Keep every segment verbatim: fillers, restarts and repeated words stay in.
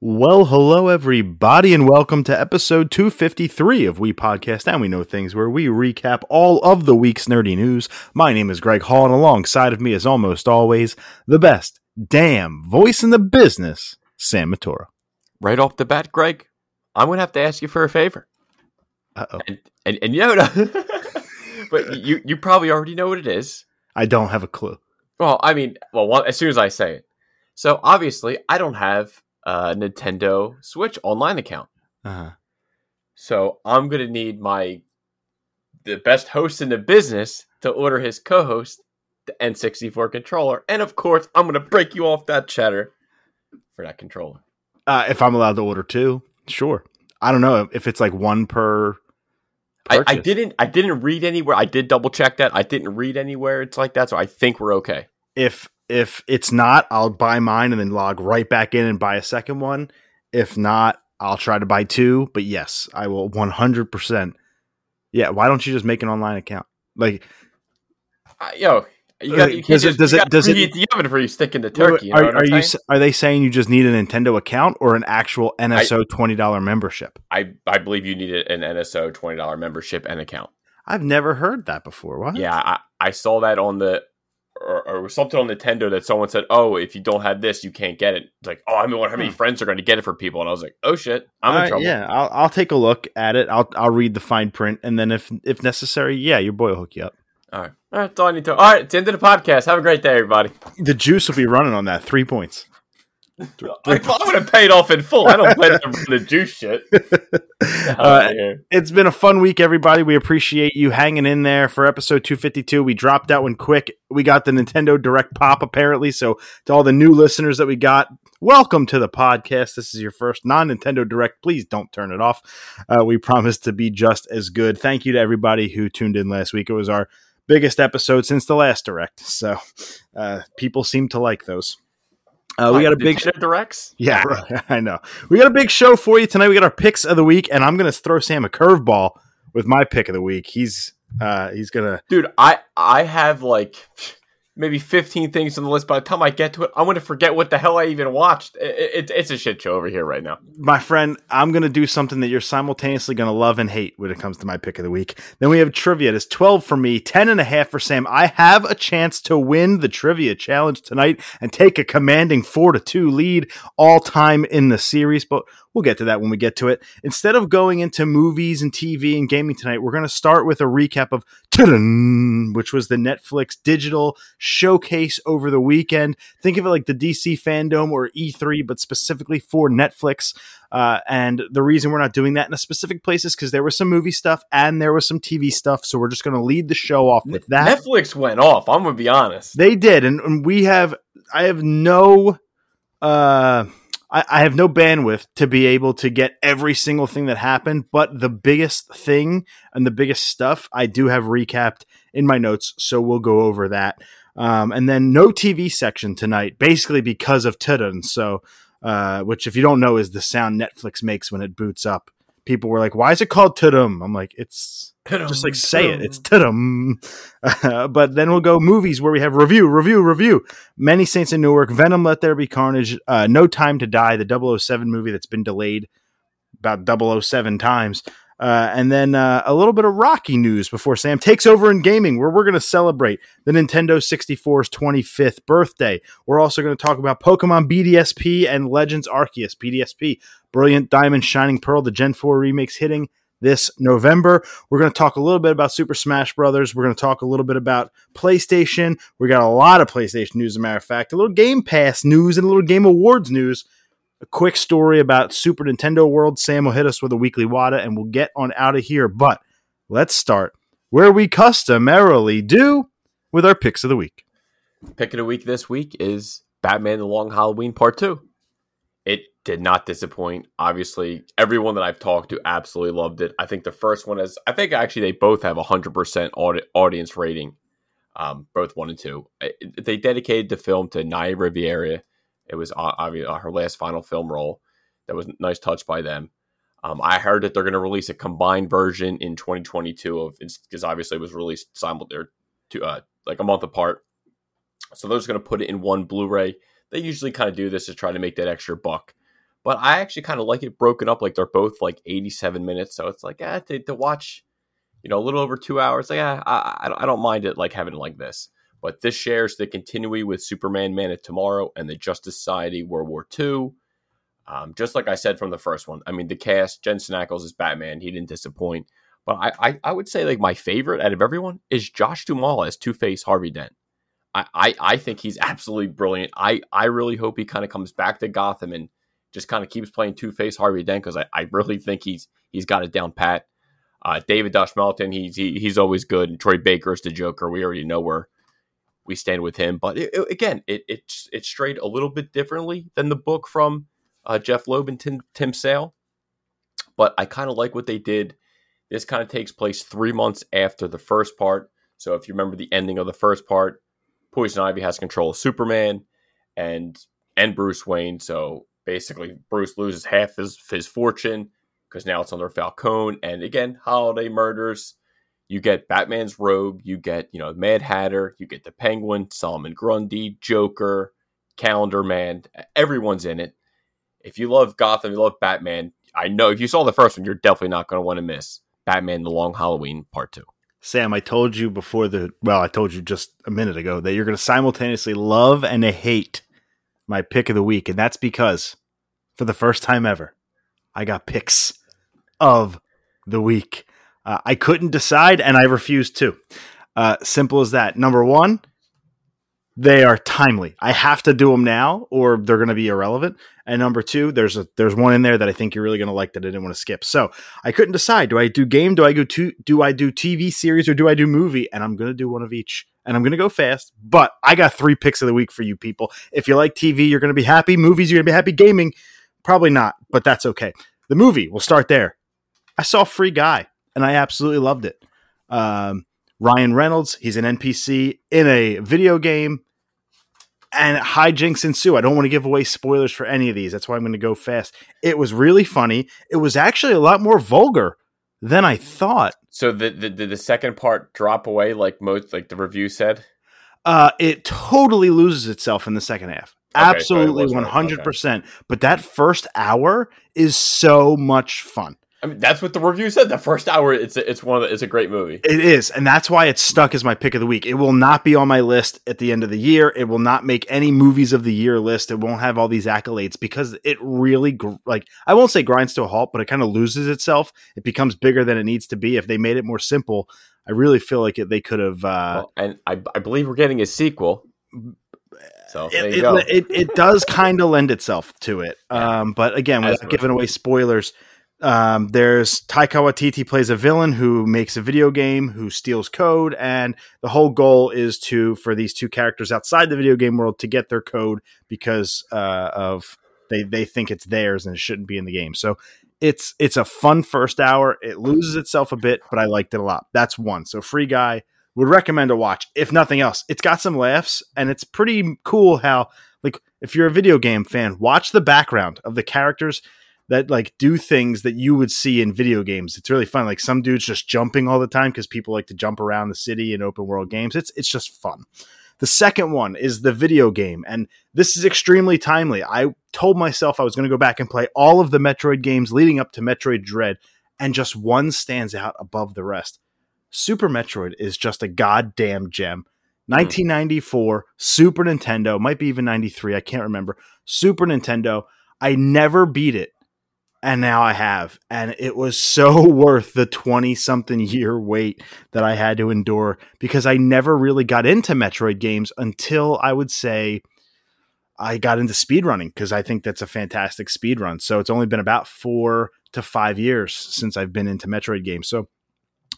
Well, hello, everybody, and welcome to episode two fifty-three of We Podcast and We Know Things, where we recap all of the week's nerdy news. My name is Greg Hall, and alongside of me, as almost always, the best damn voice in the business, Sam Matura. Right off the bat, Greg, I'm going to have to ask you for a favor. Uh-oh. And, and, and Yoda. But you, you probably already know what it is. I don't have a clue. Well, I mean, well, as soon as I say it. So, obviously, I don't have Uh, Nintendo Switch online account. Uh-huh. So I'm going to need my the best host in the business to order his co-host the N sixty-four controller, and of course I'm going to break you off that cheddar for that controller. Uh, if I'm allowed to order two, sure. I don't know if it's like one per. I, I didn't. I didn't read anywhere. I did double check that. I didn't read anywhere. It's like that, so I think we're okay. If. If it's not, I'll buy mine and then log right back in and buy a second one. If not, I'll try to buy two. But yes, I will one hundred percent. Yeah, why don't you just make an online account? Like, uh, yo, you got to does it, does it, does it, the oven for you sticking to turkey. Are, you know are, are, you, are they saying you just need a Nintendo account or an actual N S O twenty dollars membership? I, I believe you need an N S O twenty dollars membership and account. I've never heard that before. What? Yeah, I, I saw that on the. Or, or something on Nintendo that someone said, oh, if you don't have this, you can't get it. It's like, oh, I mean, how many friends are going to get it for people? And I was like, oh, shit, I'm All in trouble. Right, yeah, I'll, I'll take a look at it. I'll I'll read the fine print. And then if if necessary, yeah, your boy will hook you up. All right. All right, that's all I need to. All right, it's the end of the podcast. Have a great day, everybody. The juice will be running on that. Three points. Three points. I would have paid off in full. I don't play the juice shit. Uh, it's been a fun week, everybody. We appreciate you hanging in there for episode two fifty-two. We dropped that one quick. We got the Nintendo Direct pop, apparently. So to all the new listeners that we got, welcome to the podcast. This is your first non-Nintendo Direct. Please don't turn it off. Uh, we promise to be just as good. Thank you to everybody who tuned in last week. It was our biggest episode since the last Direct. So uh, people seem to like those. Uh, we got a big show directs. Yeah, I know. We got a big show for you tonight. We got our picks of the week, and I'm going to throw Sam a curveball with my pick of the week. He's uh, he's going to. Dude, I, I have like maybe fifteen things on the list. By the time I get to it, I'm going to forget what the hell I even watched. It, it, it's a shit show over here right now. My friend, I'm going to do something that you're simultaneously going to love and hate when it comes to my pick of the week. Then we have trivia. It's twelve for me, ten and a half for Sam. I have a chance to win the trivia challenge tonight and take a commanding four to two lead all time in the series, but we'll get to that when we get to it. Instead of going into movies and T V and gaming tonight, we're going to start with a recap of Tudum, which was the Netflix digital showcase over the weekend. Think of it like the D C fandom or E three, but specifically for Netflix. Uh, and the reason we're not doing that in a specific place is because there was some movie stuff and there was some T V stuff. So we're just going to lead the show off with that. Netflix went off. I'm going to be honest. They did. And, and we have, I have no, uh, I have no bandwidth to be able to get every single thing that happened, but the biggest thing and the biggest stuff I do have recapped in my notes, so we'll go over that. Um, and then no T V section tonight, basically because of Tudum, so uh, which if you don't know is the sound Netflix makes when it boots up. People were like, why is it called Tudum? I'm like, it's Tudum, just like Tudum. Say it. It's Tudum. Uh, but then we'll go movies where we have review, review, review. Many Saints of Newark, Venom, Let There Be Carnage, uh, No Time to Die, the double oh seven movie that's been delayed about double oh seven times. Uh, and then uh, a little bit of Rocky news before Sam takes over in gaming, where we're going to celebrate the Nintendo sixty-four's twenty-fifth birthday. We're also going to talk about Pokemon B D S P and Legends Arceus B D S P. Brilliant Diamond, Shining Pearl, the Gen four remakes hitting this November. We're going to talk a little bit about Super Smash Brothers. We're going to talk a little bit about PlayStation. We got a lot of PlayStation news, as a matter of fact. A little Game Pass news and a little Game Awards news. A quick story about Super Nintendo World. Sam will hit us with a weekly WADA, and we'll get on out of here. But let's start where we customarily do with our picks of the week. Pick of the week this week is Batman The Long Halloween Part two. It did not disappoint. Obviously, everyone that I've talked to absolutely loved it. I think the first one is, I think actually they both have a one hundred percent audi- audience rating, um, both one and two. It, they dedicated the film to Naya Riviera. It was obviously her last final film role. That was a nice touch by them. Um, I heard that they're going to release a combined version in twenty twenty-two of because obviously it was released simultaneously, uh, like a month apart. So they're just going to put it in one Blu-ray. They usually kind of do this to try to make that extra buck. But I actually kind of like it broken up. Like, they're both like eighty-seven minutes. So it's like, eh, to, to watch, you know, a little over two hours. Like, eh, I, I don't mind it, like, having it like this. But this shares the continuity with Superman Man of Tomorrow and the Justice Society World War Two. Um, just like I said from the first one. I mean, the cast, Jensen Ackles is Batman. He didn't disappoint. But I, I, I would say, like, my favorite out of everyone is Josh Duhamel as Two-Face Harvey Dent. I, I, I think he's absolutely brilliant. I, I really hope he kind of comes back to Gotham and just kind of keeps playing Two-Face Harvey Dent, because I, I really think he's he's got it down pat. Uh, David Dastmalchian, he's he, he's always good. And Troy Baker's the Joker. We already know where we stand with him. But it, it, again, it it's it's strayed a little bit differently than the book from uh, Jeff Loeb and Tim, Tim Sale. But I kind of like what they did. This kind of takes place three months after the first part. So if you remember the ending of the first part, Poison Ivy has control of Superman and and Bruce Wayne. So basically, Bruce loses half his, his fortune because now it's under Falcone. And again, holiday murders. You get Batman's robe. You get, you know, Mad Hatter. You get the Penguin, Solomon Grundy, Joker, Calendar Man. Everyone's in it. If you love Gotham, you love Batman. I know if you saw the first one, you're definitely not going to want to miss Batman The Long Halloween Part two. Sam, I told you before the, well, I told you just a minute ago that you're going to simultaneously love and hate my pick of the week. And that's because for the first time ever, I got picks of the week. Uh, I couldn't decide and I refused to. Uh, simple as that. Number one, they are timely. I have to do them now or they're going to be irrelevant. And number two, there's a there's one in there that I think you're really going to like that I didn't want to skip. So I couldn't decide. Do I do game? Do I go to do I do T V series or do I do movie? And I'm going to do one of each. And I'm going to go fast. But I got three picks of the week for you people. If you like T V, you're going to be happy. Movies, you're going to be happy. Gaming, probably not. But that's okay. The movie, we'll start there. I saw Free Guy and I absolutely loved it. Um, Ryan Reynolds, he's an N P C in a video game. And hijinks ensue. I don't want to give away spoilers for any of these. That's why I'm going to go fast. It was really funny. It was actually a lot more vulgar than I thought. So the the, the second part drop away like most, like the review said? Uh, it totally loses itself in the second half. Okay, absolutely, so one hundred percent. Okay. But that first hour is so much fun. I mean, that's what the review said. The first hour, it's a, it's one of the, it's a great movie. It is, and that's why it's stuck as my pick of the week. It will not be on my list at the end of the year. It will not make any movies of the year list. It won't have all these accolades because it really gr- like I won't say grinds to a halt, but it kind of loses itself. It becomes bigger than it needs to be. If they made it more simple, I really feel like it, they could have. Uh, well, and I, I believe we're getting a sequel. So there it, you go. It, it it does kind of lend itself to it, um, but again, as without giving away spoilers. Um, there's Taika Waititi plays a villain who makes a video game, who steals code. And the whole goal is to, for these two characters outside the video game world to get their code because, uh, of they, they think it's theirs and it shouldn't be in the game. So it's, it's a fun first hour. It loses itself a bit, but I liked it a lot. That's one. So Free Guy, would recommend a watch. If nothing else, it's got some laughs and it's pretty cool how, like, if you're a video game fan, watch the background of the characters that like do things that you would see in video games. It's really fun. Like some dudes just jumping all the time because people like to jump around the city in open world games. It's it's just fun. The second one is the video game. And this is extremely timely. I told myself I was going to go back and play all of the Metroid games leading up to Metroid Dread. And just one stands out above the rest. Super Metroid is just a goddamn gem. nineteen ninety-four, Super Nintendo, might be even ninety-three. I can't remember. Super Nintendo. I never beat it. And now I have, and it was so worth the twenty-something year wait that I had to endure because I never really got into Metroid games until I would say I got into speedrunning because I think that's a fantastic speedrun. So it's only been about four to five years since I've been into Metroid games. So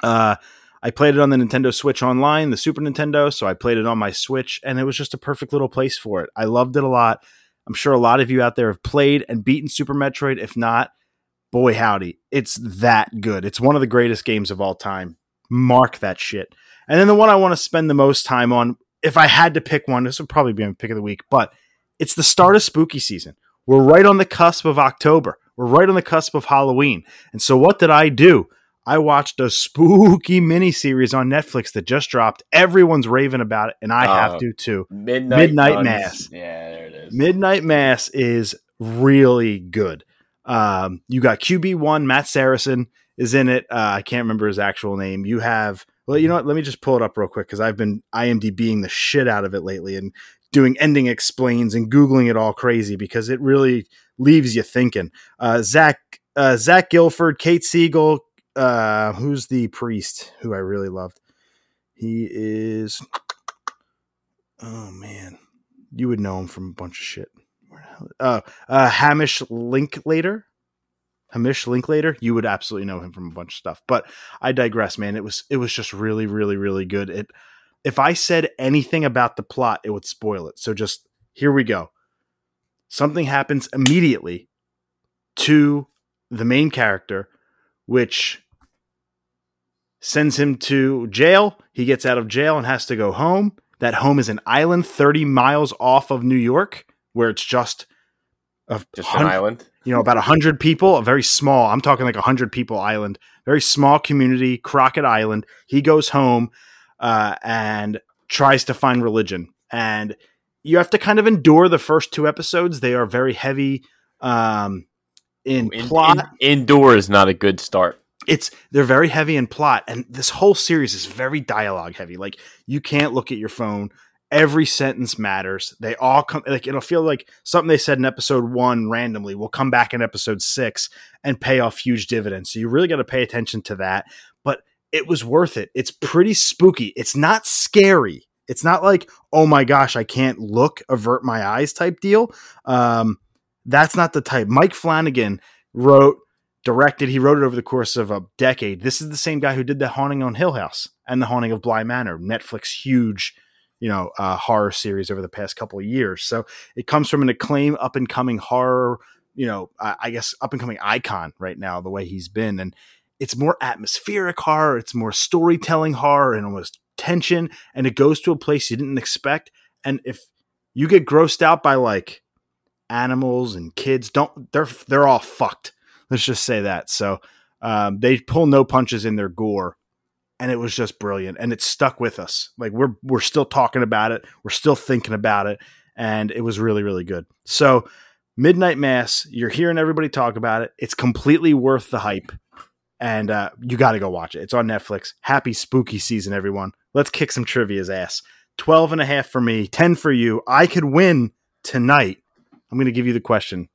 uh, I played it on the Nintendo Switch Online, the Super Nintendo, so I played it on my Switch, and it was just a perfect little place for it. I loved it a lot. I'm sure a lot of you out there have played and beaten Super Metroid. If not, boy, howdy, it's that good. It's one of the greatest games of all time. Mark that shit. And then the one I want to spend the most time on, if I had to pick one, this would probably be my pick of the week, but it's the start of spooky season. We're right on the cusp of October. We're right on the cusp of Halloween. And so what did I do? I watched a spooky miniseries on Netflix that just dropped. Everyone's raving about it, and I uh, have to, too. Midnight, Midnight Mass. Yeah, there it is. Midnight Mass is really good. Um, you got Q B one, Matt Saracen is in it. Uh, I can't remember his actual name. You have, well, you know what? Let me just pull it up real quick because I've been IMDBing the shit out of it lately and doing ending explains and Googling it all crazy because it really leaves you thinking. Uh, Zach, uh, Zach Guilford, Kate Siegel, uh, who's the priest who I really loved. He is, oh man, you would know him from a bunch of shit. Uh, uh, Hamish Linklater, Hamish Linklater. You would absolutely know him from a bunch of stuff, but I digress, man. It was, it was just really, really, really good. It, if I said anything about the plot, it would spoil it. So just here we go. Something happens immediately to the main character, which sends him to jail. He gets out of jail and has to go home. That home is an island thirty miles off of New York, where it's just a just an island, you know, about a hundred people, a very small, I'm talking like a hundred people island, very small community, Crockett Island. He goes home uh, and tries to find religion. And you have to kind of endure the first two episodes. They are very heavy um, in, in plot. In, endure is not a good start. It's they're very heavy in plot. And this whole series is very dialogue heavy. Like you can't look at your phone. Every sentence matters. They all come like it'll feel like something they said in episode one randomly will come back in episode six and pay off huge dividends. So you really got to pay attention to that. But it was worth it. It's pretty spooky. It's not scary. It's not like, oh my gosh, I can't look, avert my eyes type deal. Um, that's not the type. Mike Flanagan wrote, directed. He wrote it over the course of a decade. This is the same guy who did The Haunting on Hill House and The Haunting of Bly Manor. Netflix huge. you know, uh, horror series over the past couple of years. So it comes from an acclaimed up and coming horror, you know, uh, I guess up and coming icon right now, the way he's been. And it's more atmospheric horror. It's more storytelling horror and almost tension. And it goes to a place you didn't expect. And if you get grossed out by like animals and kids, don't they're, they're all fucked. Let's just say that. So um, they pull no punches in their gore. And it was just brilliant. And it stuck with us. Like we're, we're still talking about it. We're still thinking about it. And it was really, really good. So Midnight Mass, you're hearing everybody talk about it. It's completely worth the hype and uh, you got to go watch it. It's on Netflix. Happy spooky season, everyone. Let's kick some trivia's ass. twelve and a half for me, ten for you. I could win tonight. I'm going to give you the question.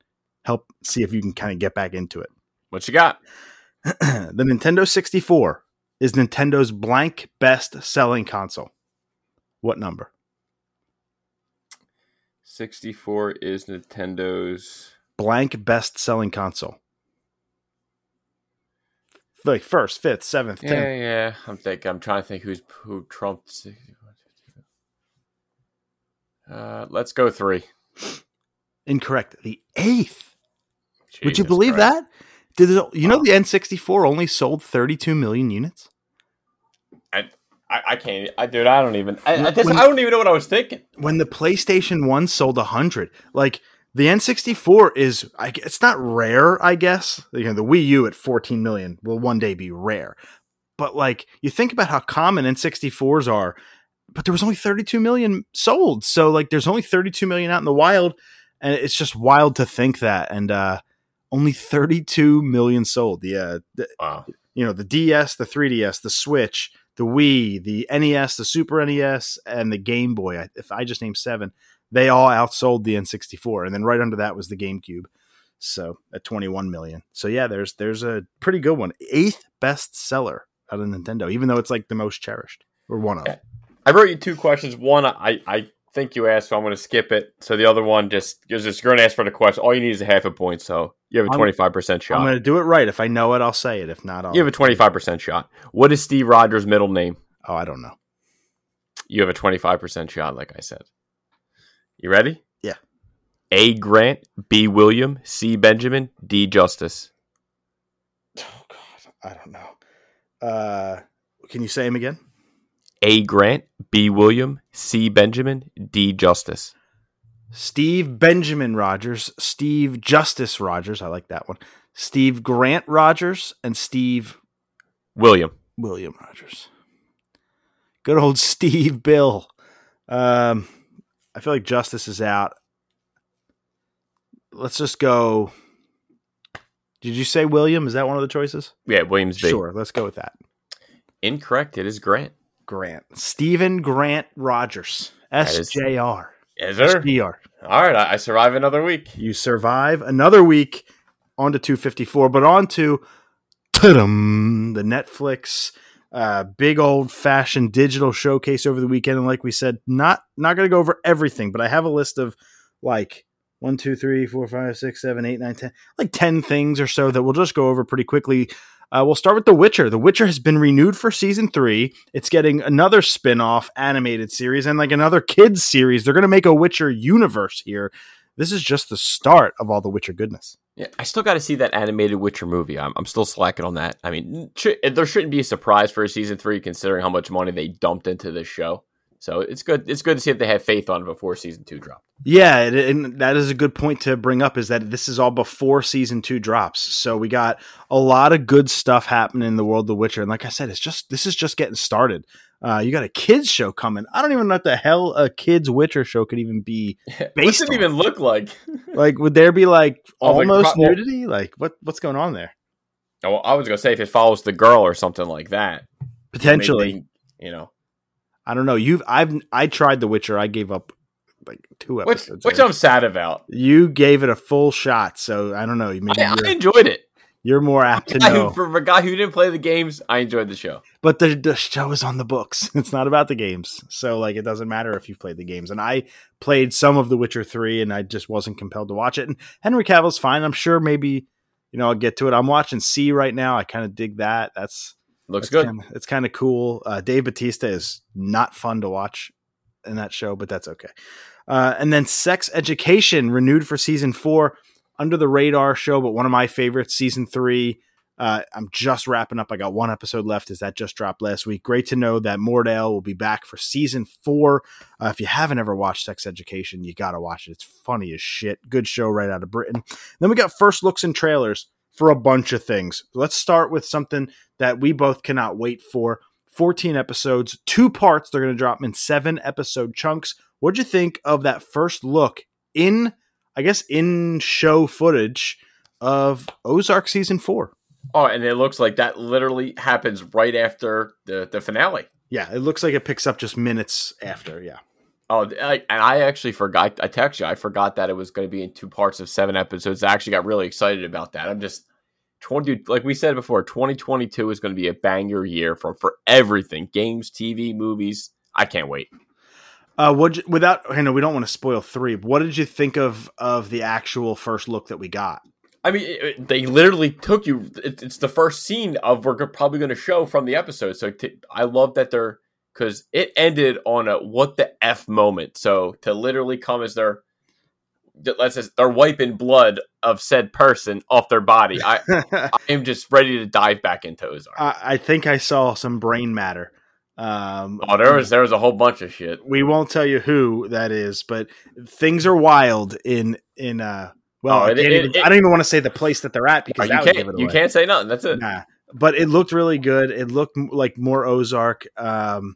Help see if you can kind of get back into it. What you got? The Nintendo sixty-four is Nintendo's blank best-selling console. What number? sixty-four is Nintendo's... blank best-selling console. Like, first, fifth, seventh, yeah, tenth. Yeah, I'm thinking, I'm trying to think who's who trumped sixty-one. Uh, let's go three. Incorrect. The eighth. Jesus Would you believe Christ. that? Did it, you know the N sixty-four only sold thirty-two million units? I I, I can't, I dude, I don't even, I, when, I, just, I don't even know what I was thinking. When the PlayStation one sold one hundred, like the N sixty-four is, I, it's not rare, I guess. You know, the Wii U at fourteen million will one day be rare. But like, you think about how common N sixty-fours are, but there was only thirty-two million sold. So like, there's only thirty-two million out in the wild, and it's just wild to think that. And, uh, only thirty-two million sold. The, uh, the wow. You know, the D S, the three D S, the Switch, the Wii, the N E S, the Super N E S, and the Game Boy. I, if I just named seven, they all outsold the N sixty-four. And then right under that was the GameCube. So at twenty-one million. So yeah, there's there's a pretty good one. Eighth best seller out of Nintendo, even though it's like the most cherished or one of. I wrote you two questions. One, I, I think you asked, so I'm going to skip it. So the other one, just you're just going to ask for the question. All you need is a half a point. So you have a twenty-five percent shot. I'm going to do it right. If I know it, I'll say it. If not, I'll... You have a twenty-five percent shot. What is Steve Rogers' middle name? Oh, I don't know. You have a twenty-five percent shot, like I said. You ready? Yeah. A. Grant, B. William, C. Benjamin, D. Justice. Oh, God. I don't know. Uh, can you say him again? A. Grant, B. William, C. Benjamin, D. Justice. Steve Benjamin Rogers, Steve Justice Rogers, I like that one, Steve Grant Rogers, and Steve William. William Rogers. Good old Steve Bill. Um, I feel like Justice is out. let's just go. Did you say William? Is that one of the choices? Yeah, Williams B. Sure, let's go with that. Incorrect. It is Grant. Grant. Stephen Grant Rogers. S J R. Is there? S J R. All right, I, I survive another week. You survive another week on to two fifty-four, but on to Tudum, the Netflix uh, big old-fashioned digital showcase over the weekend. And like we said, not not going to go over everything, but I have a list of like one, two, three, four, five, six, seven, eight, nine, ten, like ten things or so that we'll just go over pretty quickly. Uh, we'll start with The Witcher. The Witcher has been renewed for season three. It's getting another spin-off animated series and like another kids series. They're going to make a Witcher universe here. This is just the start of all the Witcher goodness. Yeah, I still got to see that animated Witcher movie. I'm, I'm still slacking on that. I mean, tr- there shouldn't be a surprise for a season three considering how much money they dumped into this show. So it's good. It's good to see if they have faith on it before season two dropped. Yeah, and that is a good point to bring up is that this is all before season two drops. So we got a lot of good stuff happening in the world of The Witcher. And like I said, it's just this is just getting started. Uh, you got a kids show coming. I don't even know what the hell a kids Witcher show could even be based What's it on. Even look like? Like, would there be like almost like, nudity? Like, what what's going on there? Oh, I was gonna say if it follows the girl or something like that, potentially. Maybe, you know. I don't know. You've I've I tried The Witcher. I gave up like two episodes. Which, which I'm sad about. You gave it a full shot, so I don't know. Maybe I, I enjoyed it. You're more apt to know. Who, for a guy who didn't play the games, I enjoyed the show. But the, the show is on the books. It's not about the games, so like it doesn't matter if you've played the games. And I played some of The Witcher three, and I just wasn't compelled to watch it. And Henry Cavill's fine. I'm sure maybe you know I'll get to it. I'm watching C right now. I kind of dig that. That's. Looks that's good. Kinda, it's kind of cool. Uh, Dave Bautista is not fun to watch in that show, but that's okay. Uh, and then Sex Education renewed for season four, under the radar show, but one of my favorites, season three. Uh, I'm just wrapping up. I got one episode left as that just dropped last week. Great to know that Mordale will be back for season four. Uh, if you haven't ever watched Sex Education, you got to watch it. It's funny as shit. Good show right out of Britain. And then we got first looks and trailers for a bunch of things. Let's start with something that we both cannot wait for. fourteen episodes, two parts. They're going to drop in seven episode chunks. What'd you think of that first look in, I guess, in show footage of Ozark season four? Oh, and it looks like that literally happens right after the, the finale. Yeah. It looks like it picks up just minutes after. Yeah. Oh, and I actually forgot. I texted you. I forgot that it was going to be in two parts of seven episodes. I actually got really excited about that. I'm just twenty. Like we said before, twenty twenty-two is going to be a banger year from for everything: games, T V, movies. I can't wait. Uh, what you, without? I know we don't want to spoil three. But what did you think of of the actual first look that we got? I mean, it, it, they literally took you. It, it's the first scene of we're probably going to show from the episode. So t- I love that they're. Because it ended on a what the F moment. So to literally come as their, let's say they're wiping blood of said person off their body. I, I am just ready to dive back into Ozark. I, I think I saw some brain matter. Um, oh, there was there was a whole bunch of shit. We won't tell you who that is, but things are wild in in. Uh, well, oh, it, I, it, even, it, I don't even want to say the place that they're at because oh, you can't give it away. You can't say nothing. That's it. Nah. But it looked really good. It looked like more Ozark. Um,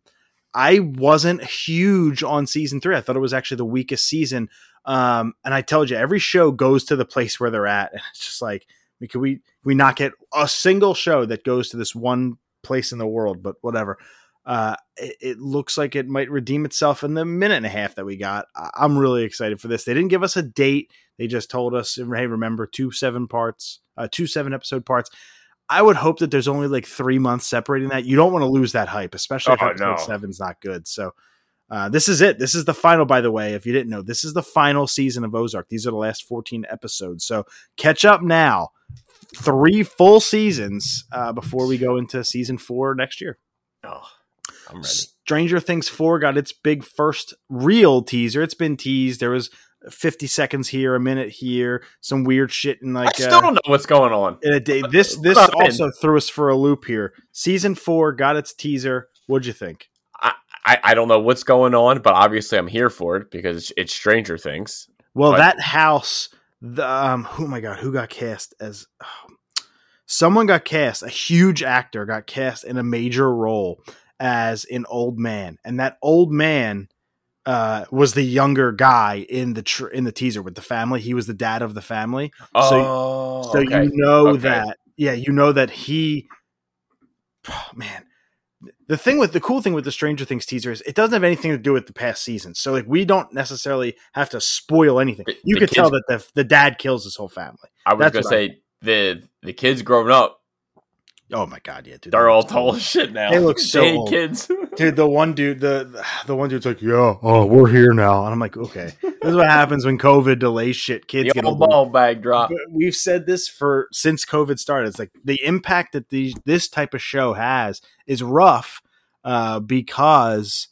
I wasn't huge on season three. I thought it was actually the weakest season. Um, and I told you, every show goes to the place where they're at. And it's just like, we can we, we not get a single show that goes to this one place in the world, but whatever. Uh, it, it looks like it might redeem itself in the minute and a half that we got. I, I'm really excited for this. They didn't give us a date. They just told us, hey, remember two, seven parts, uh, two, seven episode parts. I would hope that there's only like three months separating that. You don't want to lose that hype, especially if oh, episode no. seven's not good. So uh, this is it. This is the final, by the way, if you didn't know, this is the final season of Ozark. These are the last fourteen episodes. So catch up now, three full seasons uh, before we go into season four next year. Oh, I'm ready. Stranger Things four got its big first real teaser. It's been teased. There was fifty seconds here, a minute here, some weird shit, and like I still uh, don't know what's going on. In a day, this this also in? threw us for a loop here. Season four got its teaser. What'd you think? I, I, I don't know what's going on, but obviously I'm here for it because it's, it's Stranger Things. Well, but that house, the um, oh my god, who got cast as oh, someone got cast? A huge actor got cast in a major role as an old man, and that old man. uh, was the younger guy in the tr- in the teaser with the family. He was the dad of the family. Oh, so, so okay. you know okay. that. Yeah, you know that he. Oh, man, the thing with the cool thing with the Stranger Things teaser is it doesn't have anything to do with the past season. So like we don't necessarily have to spoil anything. The, you the could kids, tell that the the dad kills his whole family. I was going to say I mean. the the kids grown up. Oh my god, yeah, dude. They're all tall as shit now. They look so old. Kids. Dude, the one dude, the the one dude's like, yeah, oh, we're here now. And I'm like, okay. This is what happens when COVID delays shit. Kids the get old a ball bag drop. We've said this for since COVID started. It's like the impact that these this type of show has is rough uh, because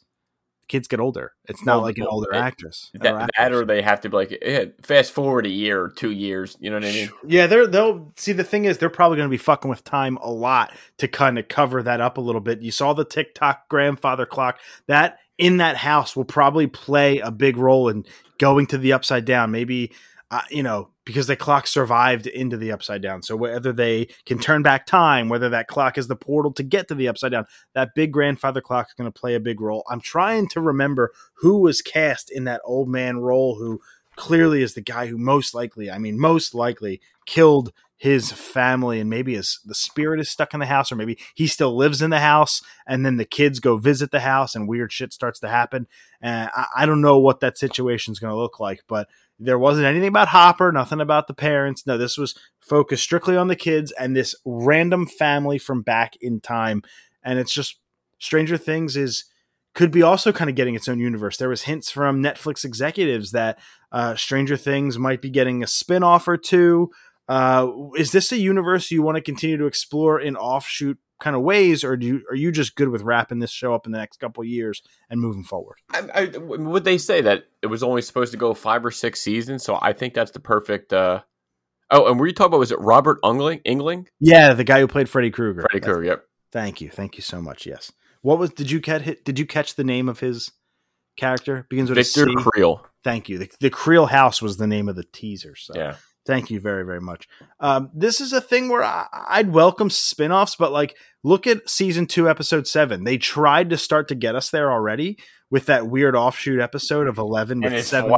kids get older. It's not oh, like an older it, actress. That, or that or they have to be like, yeah, fast forward a year or two years. You know what I mean? Yeah, they're, they'll see. The thing is, they're probably going to be fucking with time a lot to kind of cover that up a little bit. You saw the TikTok grandfather clock that in that house will probably play a big role in going to the upside down. Maybe, uh, you know, because the clock survived into the upside down. So whether they can turn back time, whether that clock is the portal to get to the upside down, that big grandfather clock is going to play a big role. I'm trying to remember who was cast in that old man role, who clearly is the guy who most likely, I mean, most likely killed his family, and maybe his, the spirit is stuck in the house, or maybe he still lives in the house and then the kids go visit the house and weird shit starts to happen. And I, I don't know what that situation is going to look like, but there wasn't anything about Hopper, nothing about the parents. No, this was focused strictly on the kids and this random family from back in time. And it's just Stranger Things is could be also kind of getting its own universe. There was hints from Netflix executives that uh, Stranger Things might be getting a spin-off or two. Uh, is this a universe you want to continue to explore in offshoot kind of ways, or do you, are you just good with wrapping this show up in the next couple of years and moving forward? I, I, would they say that it was only supposed to go five or six seasons? So I think that's the perfect. Uh... Oh, and were you talking about, was it Robert Englund? Englund? Yeah, the guy who played Freddy Krueger. Freddy Krueger. Yep. Thank you, thank you so much. Yes. What was did you catch? Did you catch the name of his character? Begins with Victor Creel. Thank you. The, the Creel House was the name of the teaser. So. Yeah. Thank you very, very much. Um, this is a thing where I, I'd welcome spinoffs, but like, look at season two, episode seven. They tried to start to get us there already with that weird offshoot episode of eleven with seven,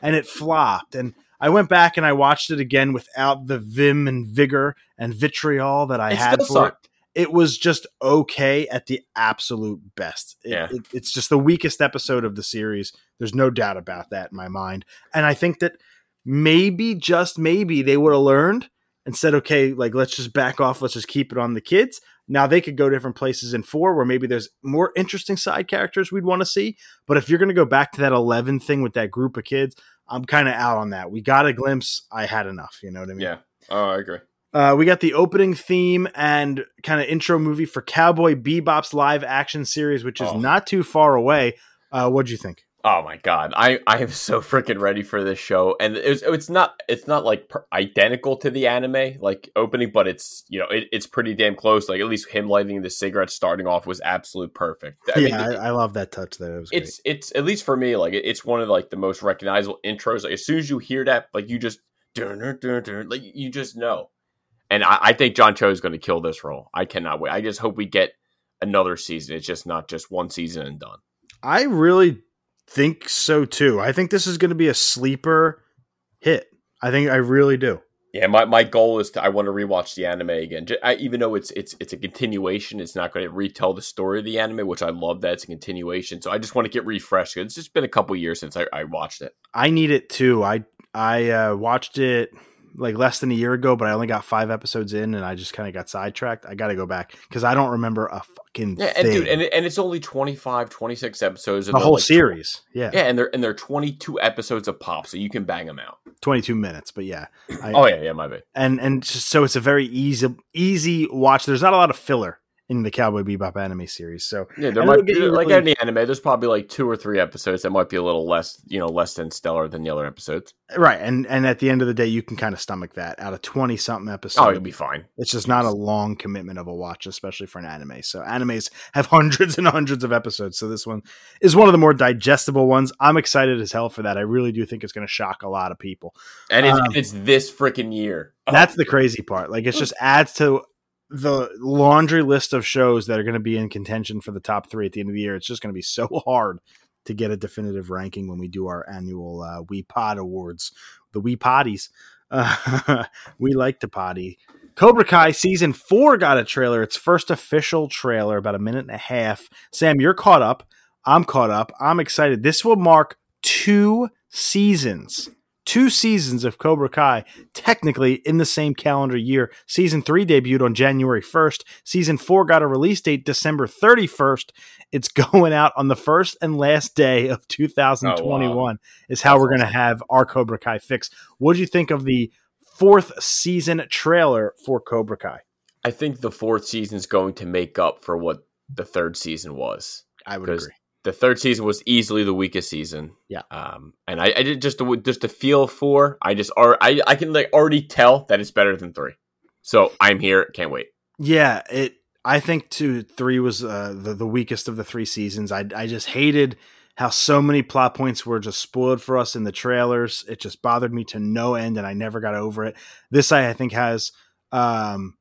and it flopped. And I went back and I watched it again without the vim and vigor and vitriol that I it had for sucked. it. It was just okay at the absolute best. It, yeah. it, it's just the weakest episode of the series. There's no doubt about that in my mind. And I think that maybe, just maybe, they would have learned and said, okay, like, let's just back off. Let's just keep it on the kids. Now they could go different places in four where maybe there's more interesting side characters we'd want to see. But if you're going to go back to that eleven thing with that group of kids, I'm kind of out on that. We got a glimpse. I had enough. You know what I mean? Yeah. Oh, I agree. Uh, we got the opening theme and kind of intro movie for Cowboy Bebop's live action series, which is oh. not too far away. Uh, what'd you think? Oh my god, I, I am so freaking ready for this show, and it's it's not it's not like per- identical to the anime like opening, but it's you know it, it's pretty damn close. Like at least him lighting the cigarette starting off was absolute perfect. I yeah, mean, I, it, I love that touch there. It was it's great. It's at least for me like it, it's one of like the most recognizable intros. Like as soon as you hear that, like you just like you just know. And I, I think John Cho is going to kill this role. I cannot wait. I just hope we get another season. It's just not just one season and done. I really. think so too. I think this is going to be a sleeper hit. I think I really do. Yeah, my, my goal is to I want to rewatch the anime again. I, even though it's it's it's a continuation, it's not going to retell the story of the anime, which I love that it's a continuation. So I just want to get refreshed. It's just been a couple years since I, I watched it. I need it too. I I uh, watched it like less than a year ago, but I only got five episodes in, and I just kind of got sidetracked. I got to go back because I don't remember a fucking yeah, and thing. Dude, and and it's only twenty-five, twenty-six episodes of the whole like series. twenty, yeah, yeah, and they're and they're twenty-two episodes a pop, so you can bang them out. twenty-two minutes, but yeah. I, oh yeah, yeah, my bad. And and just, so it's a very easy easy watch. There's not a lot of filler in the Cowboy Bebop anime series, so yeah, there might be like really, any anime. There's probably like two or three episodes that might be a little less, you know, less than stellar than the other episodes, right? And and at the end of the day, you can kind of stomach that out of twenty something episodes. Oh, you'll be fine. It's just not a long commitment of a watch, especially for an anime. So animes have hundreds and hundreds of episodes. So this one is one of the more digestible ones. I'm excited as hell for that. I really do think it's going to shock a lot of people. And it's um, it's this freaking year. That's the crazy part. Like it just adds to the laundry list of shows that are going to be in contention for the top three at the end of the year. It's just going to be so hard to get a definitive ranking when we do our annual uh, We Pod Awards, the We Potties. Uh, we like to potty. Cobra Kai season four got a trailer. Its first official trailer, about a minute and a half. Sam, you're caught up. I'm caught up. I'm excited. This will mark two seasons. Two seasons of Cobra Kai, technically in the same calendar year. Season three debuted on January first. Season four got a release date December thirty-first. It's going out on the first and last day of two thousand twenty-one. Oh, wow. Is how That's we're awesome. Going to have our Cobra Kai fix. What did you think of the fourth season trailer for Cobra Kai? I think the fourth season is going to make up for what the third season was. I would agree. The third season was easily the weakest season. Yeah. Um, and I, I did just to, just to feel for, I just, I, I can like already tell that it's better than three. So I'm here. Can't wait. Yeah. It, I think two, three was uh, the, the weakest of the three seasons. I, I just hated how so many plot points were just spoiled for us in the trailers. It just bothered me to no end and I never got over it. This, I, I think has, um,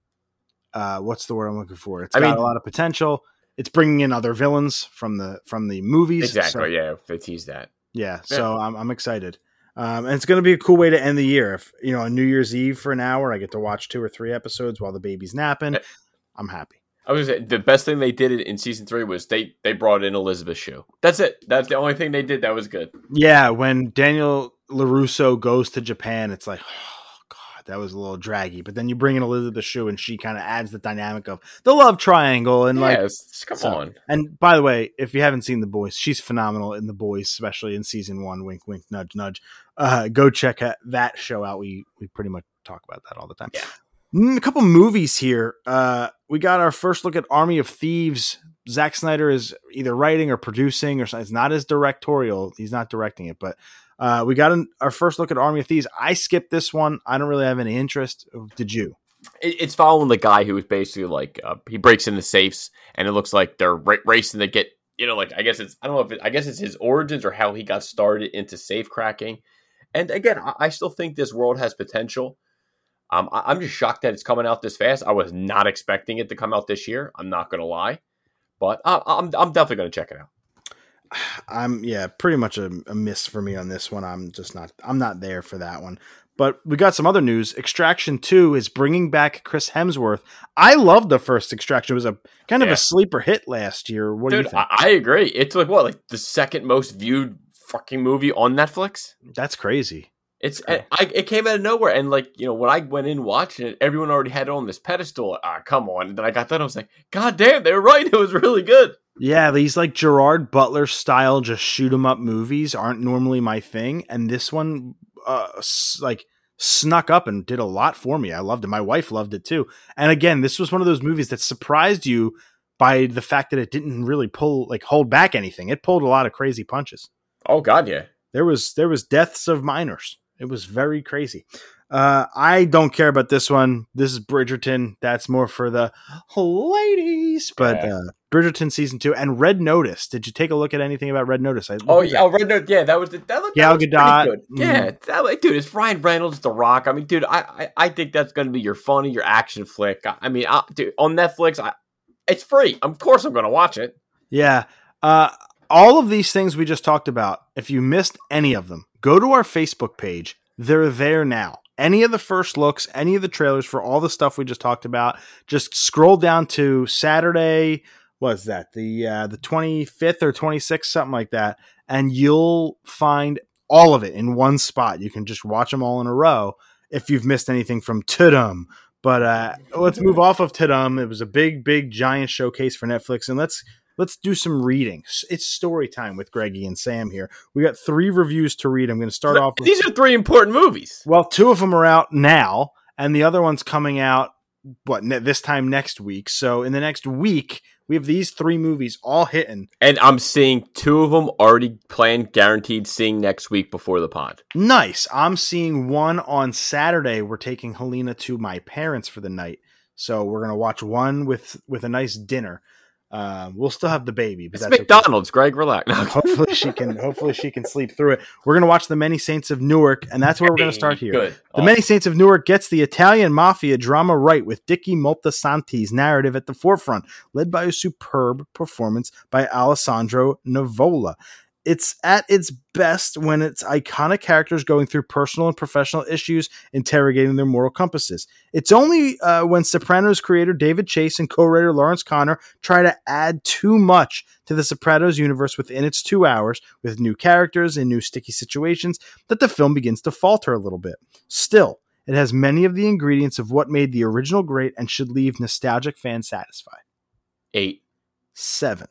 uh, what's the word I'm looking for? It's I got mean, a lot of potential. It's bringing in other villains from the from the movies. Exactly, so, yeah. They tease that. Yeah, yeah, so I'm I'm excited. Um, and it's going to be a cool way to end the year. If you know, on New Year's Eve for an hour, I get to watch two or three episodes while the baby's napping. I'm happy. I was gonna say, the best thing they did in season three was they, they brought in Elizabeth Shue. That's it. That's the only thing they did that was good. Yeah, when Daniel LaRusso goes to Japan, it's like... that was a little draggy, but then you bring in Elizabeth Shue and she kind of adds the dynamic of the love triangle and like, yes, come so, on. And by the way, if you haven't seen The Boys, she's phenomenal in The Boys, especially in season one, wink, wink, nudge, nudge. Uh, go check that show out. We, we pretty much talk about that all the time. Yeah. A couple movies here. Uh, we got our first look at Army of Thieves. Zack Snyder is either writing or producing or it's not his directorial. He's not directing it, but Uh, we got an, our first look at Army of Thieves. I skipped this one. I don't really have any interest. Did you? It, it's following the guy who is basically like uh, he breaks into safes, and it looks like they're ra- racing to get you know like I guess it's I don't know if it, I guess it's his origins or how he got started into safe cracking. And again, I, I still think this world has potential. Um, I, I'm just shocked that it's coming out this fast. I was not expecting it to come out this year. I'm not gonna lie, but I, I'm I'm definitely gonna check it out. I'm yeah, pretty much a, a miss for me on this one. I'm just not, I'm not there for that one, but we got some other news. Extraction two is bringing back Chris Hemsworth. I loved the first Extraction. It was a kind yeah. of a sleeper hit last year. What Dude, do you think? I, I agree. It's like what, like the second most viewed fucking movie on Netflix. That's crazy. It's, yeah. I, it came out of nowhere. And like, you know, when I went in watching it, everyone already had it on this pedestal. Ah, come on. And then I got that. I was like, God damn, they were right. It was really good. Yeah, these like Gerard Butler style just shoot 'em up movies aren't normally my thing, and this one uh, s- like snuck up and did a lot for me. I loved it. My wife loved it too. And again, this was one of those movies that surprised you by the fact that it didn't really pull like hold back anything. It pulled a lot of crazy punches. Oh God, yeah. There was there was deaths of minors. It was very crazy. Uh, I don't care about this one. This is Bridgerton. That's more for the ladies. But yeah. uh, Bridgerton season two and Red Notice. Did you take a look at anything about Red Notice? I oh yeah, oh, Red Notice. Yeah, that was the, that looked, Gal that Gadot. Good. Mm-hmm. Yeah, that, like, dude, it's Ryan Reynolds, The Rock. I mean, dude, I I, I think that's going to be your funny, your action flick. I, I mean, I, dude, on Netflix, I, it's free. Of course, I'm going to watch it. Yeah. Uh, all of these things we just talked about. If you missed any of them, go to our Facebook page. They're there now. Any of the first looks, any of the trailers for all the stuff we just talked about, just scroll down to Saturday, what is that, the uh, the twenty-fifth or twenty-sixth, something like that, and you'll find all of it in one spot. You can just watch them all in a row if you've missed anything from Tudum. But uh, let's move off of Tudum. It was a big, big, giant showcase for Netflix, and let's Let's do some reading. It's story time with Greggy and Sam here. We got three reviews to read. I'm going to start off with... These are three important movies. Well, two of them are out now, and the other one's coming out, what, ne- this time next week. So in the next week, we have these three movies all hitting. And I'm seeing two of them already planned, guaranteed, seeing next week before the pod. Nice. I'm seeing one on Saturday. We're taking Helena to my parents for the night. So we're going to watch one with, with a nice dinner. Uh, we'll still have the baby, but it's that's McDonald's. Okay. Greg, relax. hopefully she can. Hopefully she can sleep through it. We're gonna watch The Many Saints of Newark, and that's where we're gonna start here. Good. The awesome. Many Saints of Newark gets the Italian mafia drama right with Dicky Moltisanti's narrative at the forefront, led by a superb performance by Alessandro Nivola. It's at its best when it's iconic characters going through personal and professional issues, interrogating their moral compasses. It's only uh, when Sopranos creator David Chase and co-writer Lawrence Connor try to add too much to the Sopranos universe within its two hours, with new characters and new sticky situations, that the film begins to falter a little bit. Still, it has many of the ingredients of what made the original great and should leave nostalgic fans satisfied. Eight. Seven.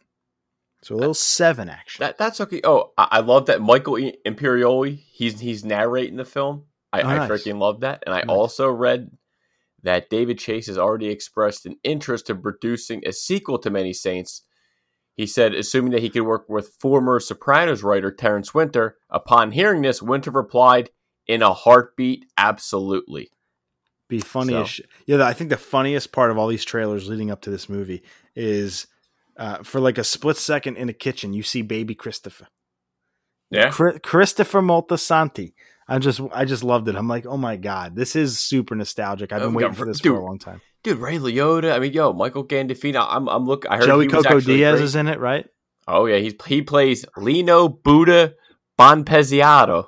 So a little seven, actually. That, that's okay. Oh, I, I love that Michael Imperioli, he's he's narrating the film. I, oh, nice. I freaking love that. And I nice. also read that David Chase has already expressed an interest in producing a sequel to Many Saints. He said, assuming that he could work with former Sopranos writer Terrence Winter. Upon hearing this, Winter replied, "In a heartbeat, absolutely." Be funny so. as shit. Yeah, I think the funniest part of all these trailers leading up to this movie is... Uh, for like a split second in the kitchen, you see baby Christopher. Yeah. Cri- Christopher Moltisanti. I just I just loved it. I'm like, oh my God, this is super nostalgic. I've been oh, waiting God. for this dude, for a long time. Dude, Ray Liotta. I mean, yo, Michael Gandolfino. I'm I'm look I heard Joey he Coco Diaz great. is in it, right? Oh yeah, he's he plays Lino Buddha Bonpeziato.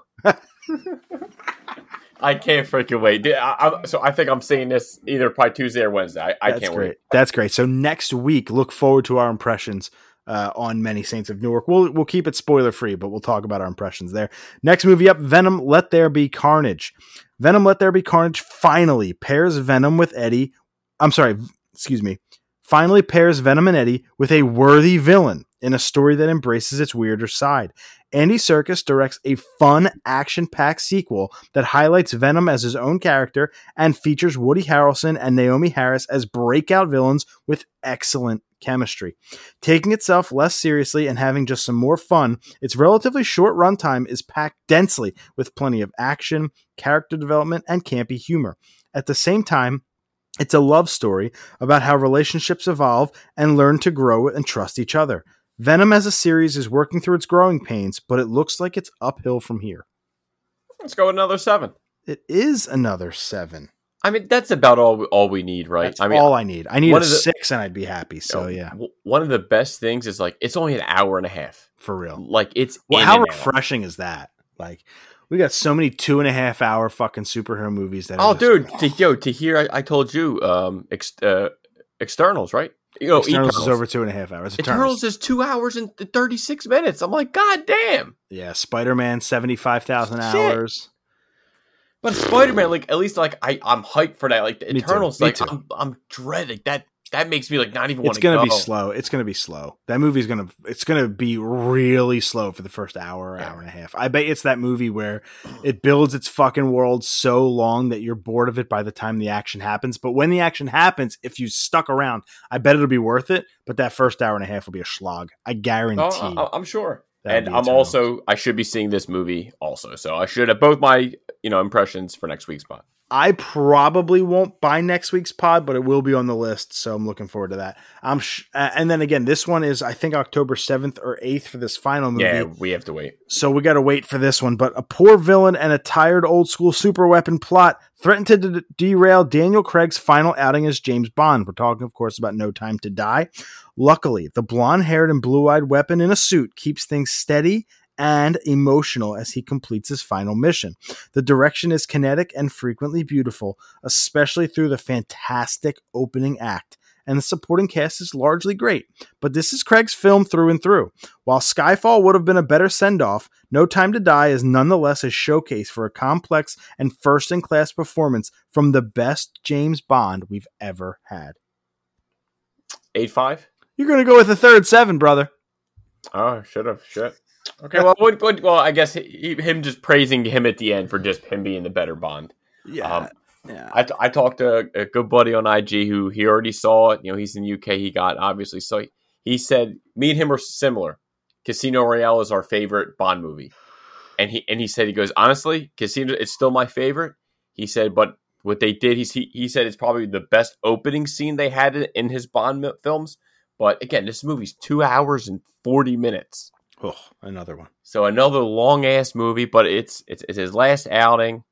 I can't freaking wait. Dude, I, I, so I think I'm seeing this either probably Tuesday or Wednesday. I, I can't great. wait. That's great. So next week, look forward to our impressions uh, on Many Saints of Newark. We'll we'll keep it spoiler free, but we'll talk about our impressions there. Next movie up, Venom, Let There Be Carnage. Venom, Let There Be Carnage finally pairs Venom with Eddie. I'm sorry, excuse me. Finally pairs Venom and Eddie with a worthy villain in a story that embraces its weirder side. Andy Serkis directs a fun, action-packed sequel that highlights Venom as his own character and features Woody Harrelson and Naomi Harris as breakout villains with excellent chemistry. Taking itself less seriously and having just some more fun, its relatively short runtime is packed densely with plenty of action, character development, and campy humor. At the same time, it's a love story about how relationships evolve and learn to grow and trust each other. Venom as a series is working through its growing pains, but it looks like it's uphill from here. Let's go another seven. It is another seven. I mean, that's about all we, all we need, right? That's I mean, all I need. I need a the, six and I'd be happy. So, yeah. One of the best things is like, it's only an hour and a half. For real. Like, it's well, how refreshing is that? Like... We got so many two and a half hour fucking superhero movies that. Oh, just, dude, oh. To, yo, to hear I, I told you, um, ex, uh, Externals, right? You know, Externals Eternals. is over two and a half hours. Eternals, Eternals is two hours and thirty six minutes. I'm like, God damn. Yeah, Spider-Man seventy five thousand hours. But Spider-Man, like at least like I, I'm hyped for that. Like the Eternals, like I'm, I'm dreading that. That makes me like not even want to go. It's going to be slow. It's going to be slow. That movie's going to it's going to be really slow for the first hour, hour and a half. I bet it's that movie where it builds its fucking world so long that you're bored of it by the time the action happens. But when the action happens, if you stuck around, I bet it'll be worth it. But that first hour and a half will be a slog. I guarantee. Oh, I, I'm sure. And I'm also I should be seeing this movie also. So I should have both my, you know, impressions for next week's pod. I probably won't buy next week's pod, but it will be on the list, so I'm looking forward to that. I'm sh- uh, and then again, this one is I think October seventh or eighth for this final movie. Yeah, we have to wait. So we got to wait for this one. But a poor villain and a tired old school superweapon plot threaten to d- derail Daniel Craig's final outing as James Bond. We're talking, of course, about No Time to Die. Luckily, the blonde-haired and blue-eyed weapon in a suit keeps things steady and emotional as he completes his final mission. The direction is kinetic and frequently beautiful, especially through the fantastic opening act, and the supporting cast is largely great. But this is Craig's film through and through. While Skyfall would have been a better send-off, No Time to Die is nonetheless a showcase for a complex and first-in-class performance from the best James Bond we've ever had. eight five? You're going to go with the third seven, brother. Oh, should have. Shit. Okay, well, what, what, well, I guess he, him just praising him at the end for just him being the better Bond. Yeah, um, yeah. I, t- I talked to a good buddy on I G who he already saw it. You know, he's in the U K. He got obviously, so he, he said me and him are similar. Casino Royale is our favorite Bond movie, and he and he said he goes honestly, Casino it's still my favorite. He said, but what they did, he he said it's probably the best opening scene they had in his Bond films. But again, this movie's two hours and forty minutes. Oh, another one. So another long ass movie, but it's, it's it's his last outing.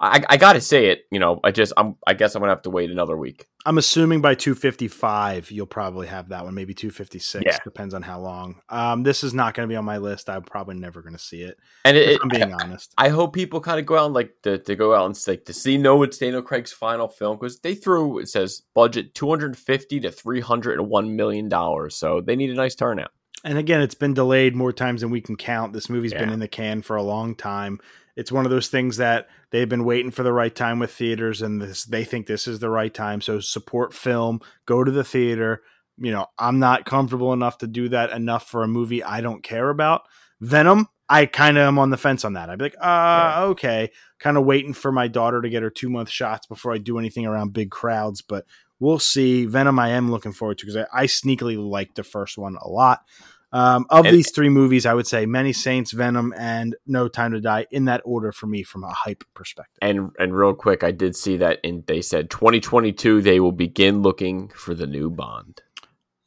I, I gotta say it, you know, I just, I'm, I guess I'm gonna have to wait another week. I'm assuming by two fifty-five, you'll probably have that one, maybe two fifty-six, yeah. Depends on how long. Um, this is not gonna be on my list. I'm probably never gonna see it. And it, if I'm being I, honest. I hope people kind of go out and like to, to go out and like to see Noah Daniel Craig's final film, because they threw, it says budget two hundred fifty to three hundred one million dollars, so they need a nice turnout. And again, it's been delayed more times than we can count. This movie's yeah. been in the can for a long time. It's one of those things that they've been waiting for the right time with theaters, and this, they think this is the right time. So support film, go to the theater. You know, I'm not comfortable enough to do that enough for a movie I don't care about. Venom, I kind of am on the fence on that. I'd be like, uh, yeah. okay, kind of waiting for my daughter to get her two month shots before I do anything around big crowds. But we'll see. Venom, I am looking forward to, because I, I sneakily liked the first one a lot. Um, of and, these three movies, I would say Many Saints, Venom, and No Time to Die, in that order for me from a hype perspective. And and real quick, I did see that in, they said twenty twenty-two, they will begin looking for the new Bond.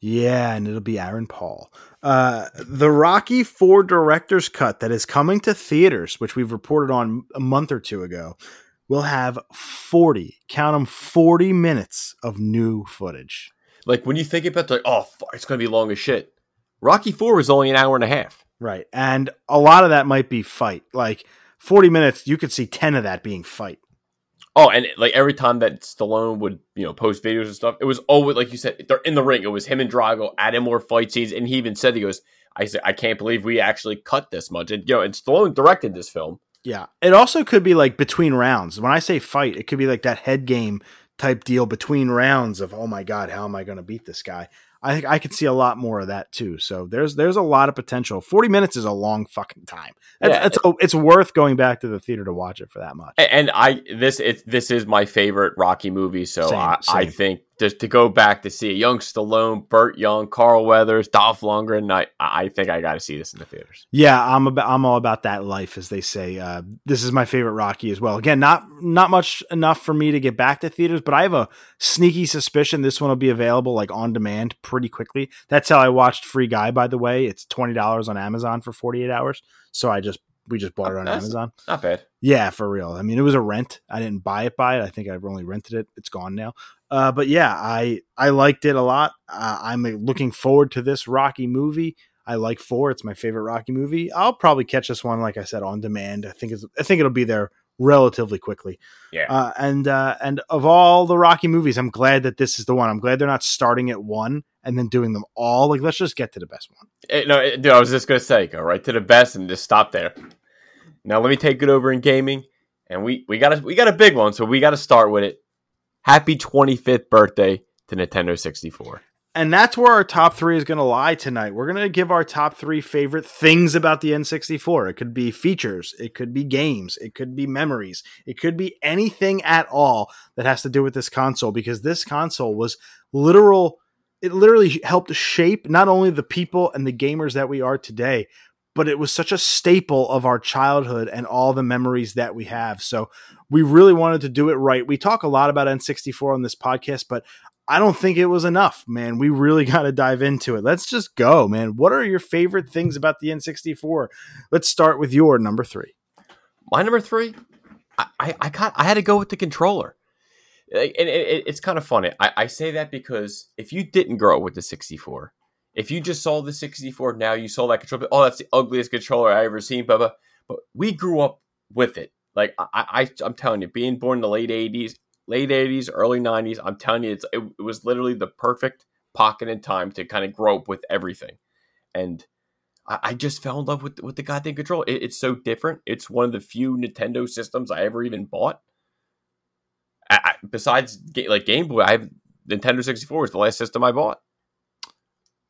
Yeah, and it'll be Aaron Paul. Uh, the Rocky four Director's Cut that is coming to theaters, which we've reported on a month or two ago, will have forty, count them, forty minutes of new footage. Like when you think about like, oh, it's going to be long as shit. Rocky four was only an hour and a half. Right. And a lot of that might be fight. Like forty minutes, you could see ten of that being fight. Oh, and like every time that Stallone would, you know, post videos and stuff, it was always, like you said, they're in the ring. It was him and Drago adding more fight scenes. And he even said, he goes, I said, I can't believe we actually cut this much. And, you know, and Stallone directed this film. Yeah. It also could be like between rounds. When I say fight, it could be like that head game type deal between rounds of, oh my God, how am I going to beat this guy? I think I could see a lot more of that too. So there's there's a lot of potential. forty minutes is a long fucking time. It's, yeah. it's, it's worth going back to the theater to watch it for that much. And I this it, this is my favorite Rocky movie. So same, I, same. I think just to go back to see a young Stallone, Burt Young, Carl Weathers, Dolph Lundgren, I I think I got to see this in the theaters. Yeah, I'm about, I'm all about that life, as they say. Uh, this is my favorite Rocky as well. Again, not not much enough for me to get back to theaters, but I have a sneaky suspicion this one will be available like on demand pretty quickly. That's how I watched Free Guy, by the way. It's twenty dollars on Amazon for forty-eight hours. So I just we just bought it on Amazon. Not bad. Yeah, for real. I mean, it was a rent. I didn't buy it by it. I think I've only rented it. It's gone now. Uh, but yeah, I, I liked it a lot. Uh, I'm looking forward to this Rocky movie. I like four. It's my favorite Rocky movie. I'll probably catch this one, like I said, on demand. I think it's, I think it'll be there relatively quickly. Yeah. Uh, and uh, and of all the Rocky movies, I'm glad that this is the one. I'm glad they're not starting at one and then doing them all. Like, let's just get to the best one. It, no, it, dude, I was just gonna say, go right to the best and just stop there. Now let me take it over in gaming, and we we got a we got a big one, so we got to start with it. Happy twenty-fifth birthday to Nintendo sixty-four. And that's where our top three is going to lie tonight. We're going to give our top three favorite things about the N sixty-four. It could be features. It could be games. It could be memories. It could be anything at all that has to do with this console, because this console was literal. It literally helped shape not only the people and the gamers that we are today, but it was such a staple of our childhood and all the memories that we have. So we really wanted to do it right. We talk a lot about N sixty-four on this podcast, but I don't think it was enough, man. We really got to dive into it. Let's just go, man. What are your favorite things about the N sixty-four? Let's start with your number three. My number three, I I, I, got, I had to go with the controller. And it, it, it's kind of funny. I, I say that because if you didn't grow up with the sixty-four, if you just saw the sixty-four now, you saw that controller. Oh, that's the ugliest controller I ever seen, blah, blah. But we grew up with it. Like I, I, I'm telling you, being born in the late eighties, late eighties, early nineties, I'm telling you, it's, it, it was literally the perfect pocket in time to kind of grow up with everything. And I, I just fell in love with with the goddamn controller. It, it's so different. It's one of the few Nintendo systems I ever even bought. I, I, besides like Game Boy, I have Nintendo sixty-four was the last system I bought.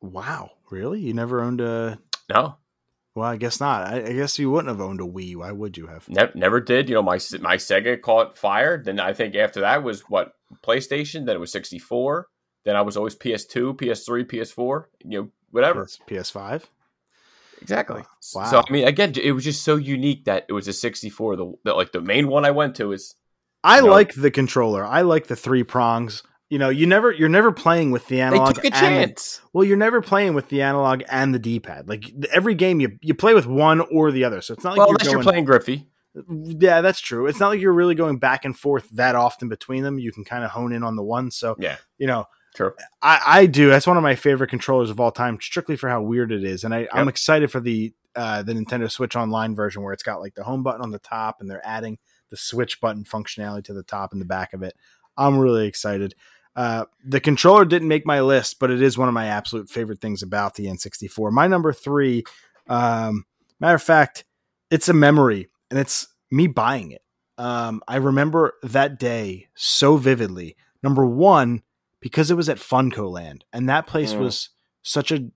Wow, really? You never owned a... No. Well, I guess not. I, I guess you wouldn't have owned a Wii. Why would you have? Never, never did. You know, my my Sega caught fire. Then I think after that was, what, PlayStation? Then it was sixty-four. Then I was always P S two, P S three, P S four, you know, whatever. P S five? Exactly. Wow. So, I mean, again, it was just so unique that it was a sixty-four. The, the Like, the main one I went to is... I know, like the controller. I like the three prongs. You know, you never you're never playing with the analog. They took a chance. And, well, you're never playing with the analog and the D-pad. Like every game, you you play with one or the other. So it's not like well, you're unless going, you're playing Griffey. Yeah, that's true. It's not like you're really going back and forth that often between them. You can kind of hone in on the one. So, yeah, you know, true. I, I do. That's one of my favorite controllers of all time, strictly for how weird it is. And I, yep. I'm excited for the uh, the Nintendo Switch Online version where it's got like the home button on the top and they're adding the Switch button functionality to the top and the back of it. I'm really excited. Uh, the controller didn't make my list, but it is one of my absolute favorite things about the N sixty-four. My number three, um, matter of fact, it's a memory. And it's me buying it. Um, I remember that day so vividly. Number one, because it was at Funko Land. And that place mm. was such a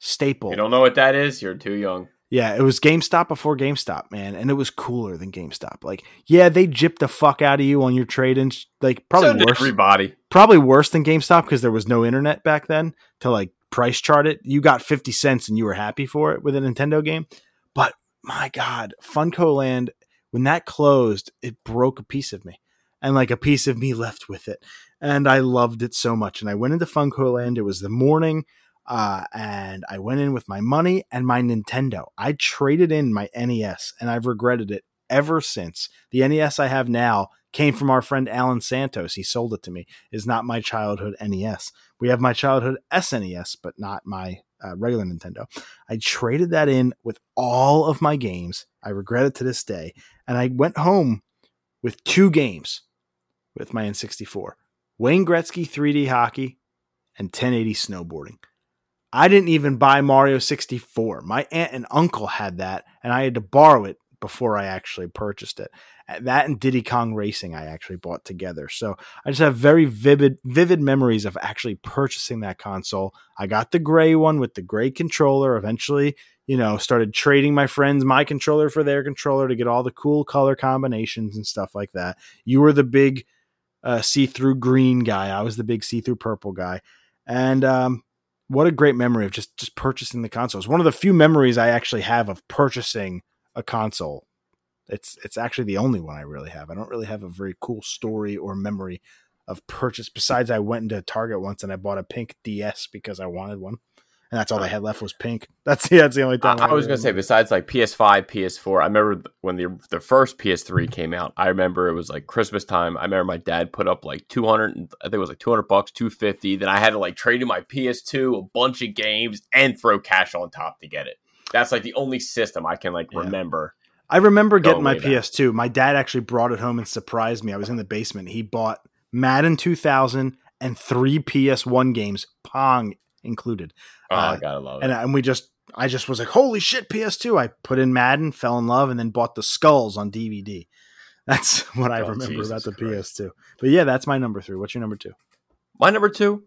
staple. You don't know what that is? You're too young. Yeah, it was GameStop before GameStop, man. And it was cooler than GameStop. Like, yeah, they gypped the fuck out of you on your trade-ins. Like, probably so did worse. Everybody. Probably worse than GameStop because there was no internet back then to, like, price chart it. You got fifty cents and you were happy for it with a Nintendo game. But... my God, Funko Land, when that closed, it broke a piece of me and like a piece of me left with it. And I loved it so much. And I went into Funko Land. It was the morning uh, and I went in with my money and my Nintendo. I traded in my N E S and I've regretted it ever since. The N E S I have now came from our friend Alan Santos. He sold it to me. It's not my childhood N E S. We have my childhood S N E S, but not my Uh, regular Nintendo. I traded that in with all of my games. I regret it to this day. And I went home with two games with my N sixty-four. Wayne Gretzky three D Hockey and ten eighty Snowboarding. I didn't even buy Mario sixty-four. My aunt and uncle had that and I had to borrow it before I actually purchased it. That and Diddy Kong Racing I actually bought together. So I just have very vivid, vivid memories of actually purchasing that console. I got the gray one with the gray controller. Eventually, you know, started trading my friends my controller for their controller to get all the cool color combinations and stuff like that. You were the big uh, see-through green guy. I was the big see-through purple guy. And um, what a great memory of just, just purchasing the console. It's one of the few memories I actually have of purchasing a console. It's it's actually the only one I really have. I don't really have a very cool story or memory of purchase. Besides, I went into Target once and I bought a pink D S because I wanted one, and that's all I had left was pink. That's that's the only time. I, I, I was gonna remember. Say besides like P S five, P S four. I remember when the the first P S three came out. I remember it was like Christmas time. I remember my dad put up like two hundred. I think it was like two hundred bucks, two fifty. Then I had to like trade in my P S two, a bunch of games, and throw cash on top to get it. That's like the only system I can like yeah. remember. I remember getting my P S two. My dad actually brought it home and surprised me. I was in the basement. He bought Madden two thousand and three P S one games, Pong included. Oh, uh, I gotta love it. And, and we just, I just was like, holy shit, P S two. I put in Madden, fell in love, and then bought the Skulls on D V D. That's what oh, I remember Jesus about the Christ. P S two. But yeah, that's my number three. What's your number two? My number two,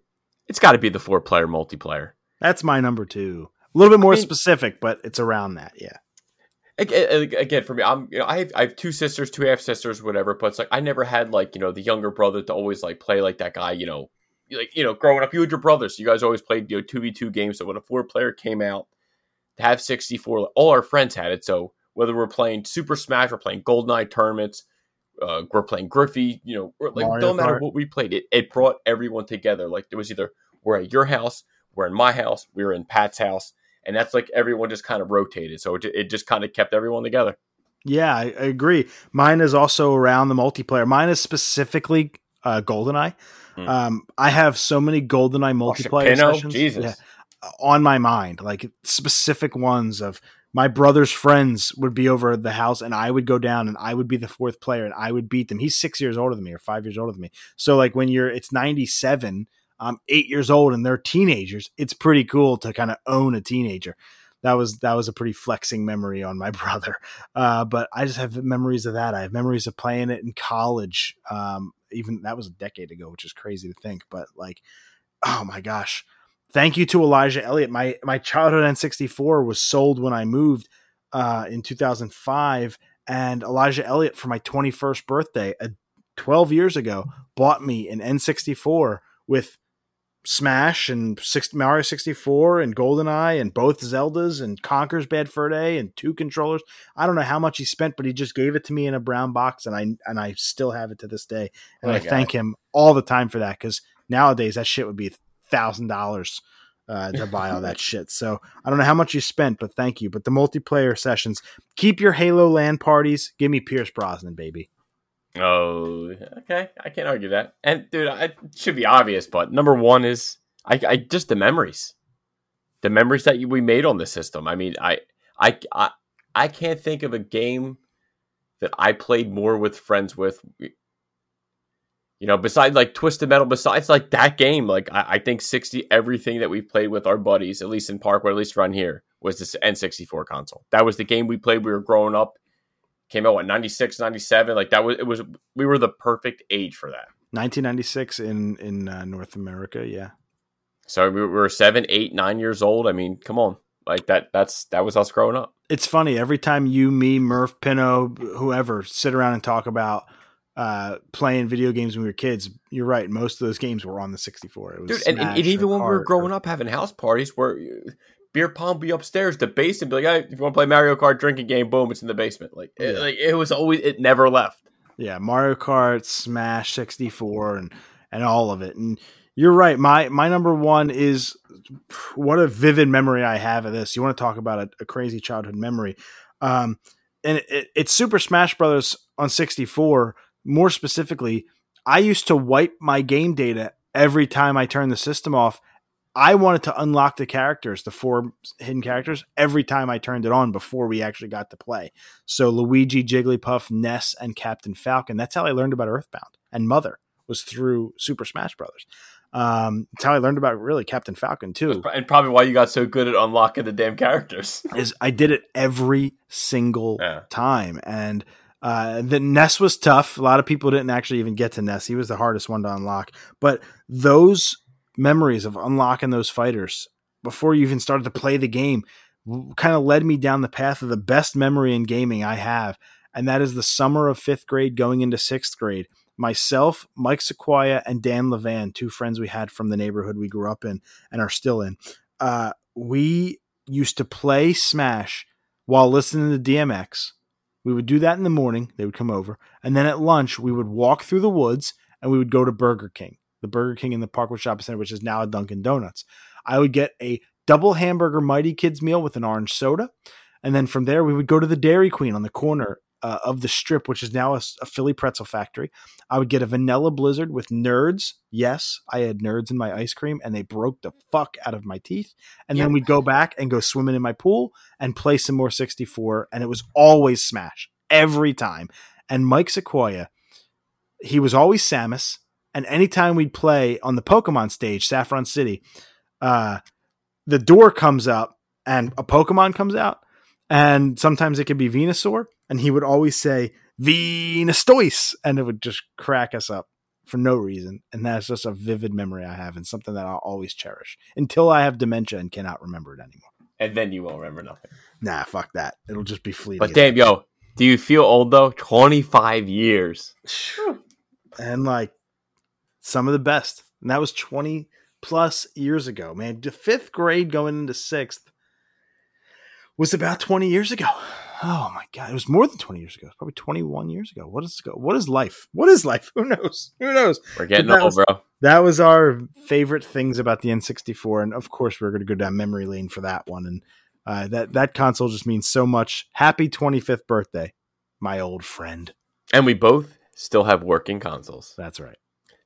it's got to be the four player multiplayer. That's my number two. A little bit more I mean, specific, but it's around that, yeah. Again, for me, I'm you know I have I have two sisters, two half sisters, whatever. But it's like I never had like you know the younger brother to always like play like that guy. You know, like you know growing up, you had your brothers, so you guys always played you know two v two games. So when a four player came out, to have sixty-four, all our friends had it. So whether we're playing Super Smash, we're playing GoldenEye tournaments, uh, we're playing Griffey. You know, like Mario no matter Kart. What we played, it it brought everyone together. Like it was either we're at your house, we're in my house, we were in Pat's house. And that's like everyone just kind of rotated. So it, it just kind of kept everyone together. Yeah, I, I agree. Mine is also around the multiplayer. Mine is specifically uh, GoldenEye. Mm. Um, I have so many GoldenEye multiplayer oh, sessions Jesus. Yeah, on my mind, like specific ones of my brother's friends would be over at the house and I would go down and I would be the fourth player and I would beat them. He's six years older than me or five years older than me. So like when you're, it's ninety-seven, I'm eight years old and they're teenagers. It's pretty cool to kind of own a teenager. That was, that was a pretty flexing memory on my brother. Uh, but I just have memories of that. I have memories of playing it in college. Um, even that was a decade ago, which is crazy to think, but like, oh my gosh, thank you to Elijah Elliott. My, my childhood N sixty-four was sold when I moved uh, in two thousand five, and Elijah Elliott for my twenty-first birthday, uh, twelve years ago, bought me an N sixty-four with Smash and Mario sixty-four and GoldenEye and both Zeldas and Conker's Bad Fur Day and two controllers. I don't know how much he spent, but he just gave it to me in a brown box, and I and I still have it to this day. And oh I thank God. him all the time for that, because nowadays that shit would be a thousand dollars uh, to buy all that shit. So I don't know how much you spent, but thank you. But the multiplayer sessions, keep your Halo LAN parties. Give me Pierce Brosnan, baby. Oh, okay. I can't argue that. And dude, it should be obvious, but number one is I, I just the memories, the memories that we made on the system. I mean, I, I, I, I can't think of a game that I played more with friends with, you know, besides like Twisted Metal, besides like that game. Like I, I think sixty, everything that we played with our buddies, at least in Parkwood, at least around here, was this N sixty-four console. That was the game we played. We were growing up, came out what, ninety-six, ninety-seven. Like that was, it was, we were the perfect age for that. nineteen ninety-six in, in uh, North America. Yeah. So we were seven, eight, nine years old. I mean, come on. Like that, that's, that was us growing up. It's funny. Every time you, me, Murph, Pinno, whoever sit around and talk about uh, playing video games when we were kids, you're right. Most of those games were on the sixty-four. It was Dude, and, and even when we were growing or... up having house parties where beer pong be upstairs, the basement, be like, hey, if you want to play Mario Kart drinking game, boom, it's in the basement. Like, yeah. it, like it was always, it never left. Yeah. Mario Kart, Smash, sixty-four, and, and all of it. And you're right. My my number one is what a vivid memory I have of this. You want to talk about a, a crazy childhood memory. Um, and it, it, it's Super Smash Brothers on sixty-four. More specifically, I used to wipe my game data every time I turned the system off. I wanted to unlock the characters, the four hidden characters, every time I turned it on before we actually got to play. So Luigi, Jigglypuff, Ness, and Captain Falcon. That's how I learned about Earthbound and Mother, was through Super Smash Brothers. Um, that's how I learned about really Captain Falcon too, and probably why you got so good at unlocking the damn characters. Is I did it every single yeah. time, and uh, the Ness was tough. A lot of people didn't actually even get to Ness. He was the hardest one to unlock. But those memories of unlocking those fighters before you even started to play the game kind of led me down the path of the best memory in gaming I have, and that is the summer of fifth grade going into sixth grade. Myself, Mike Sequoia, and Dan Levan, two friends we had from the neighborhood we grew up in and are still in. Uh, we used to play Smash while listening to D M X. We would do that in the morning. They would come over. And then at lunch, we would walk through the woods and we would go to Burger King, the Burger King in the Parkwood Shopping Center, which is now a Dunkin' Donuts. I would get a double hamburger Mighty Kids meal with an orange soda. And then from there, we would go to the Dairy Queen on the corner Uh, of the strip, which is now a, a Philly pretzel factory. I would get a vanilla blizzard with Nerds. Yes, I had Nerds in my ice cream, and they broke the fuck out of my teeth. And yeah. then we'd go back and go swimming in my pool and play some more sixty-four. And it was always Smash every time. And Mike Sequoia, he was always Samus. And anytime we'd play on the Pokemon stage, Saffron City, uh, the door comes up and a Pokemon comes out. And sometimes it could be Venusaur. And he would always say, Venustoise. And it would just crack us up for no reason. And that's just a vivid memory I have and something that I'll always cherish until I have dementia and cannot remember it anymore. And then you won't remember nothing. Nah, fuck that. It'll just be fleeting. But damn, yo, do you feel old though? twenty-five years. And like some of the best. And that was twenty plus years ago, man. The fifth grade going into sixth was about twenty years ago. Oh my God. It was more than twenty years ago. It was probably twenty-one years ago. What is, what is life? What is life? Who knows? Who knows? We're getting old, bro. That was our favorite things about the N sixty-four. And of course, we're going to go down memory lane for that one. And uh, that, that console just means so much. Happy twenty-fifth birthday, my old friend. And we both still have working consoles. That's right.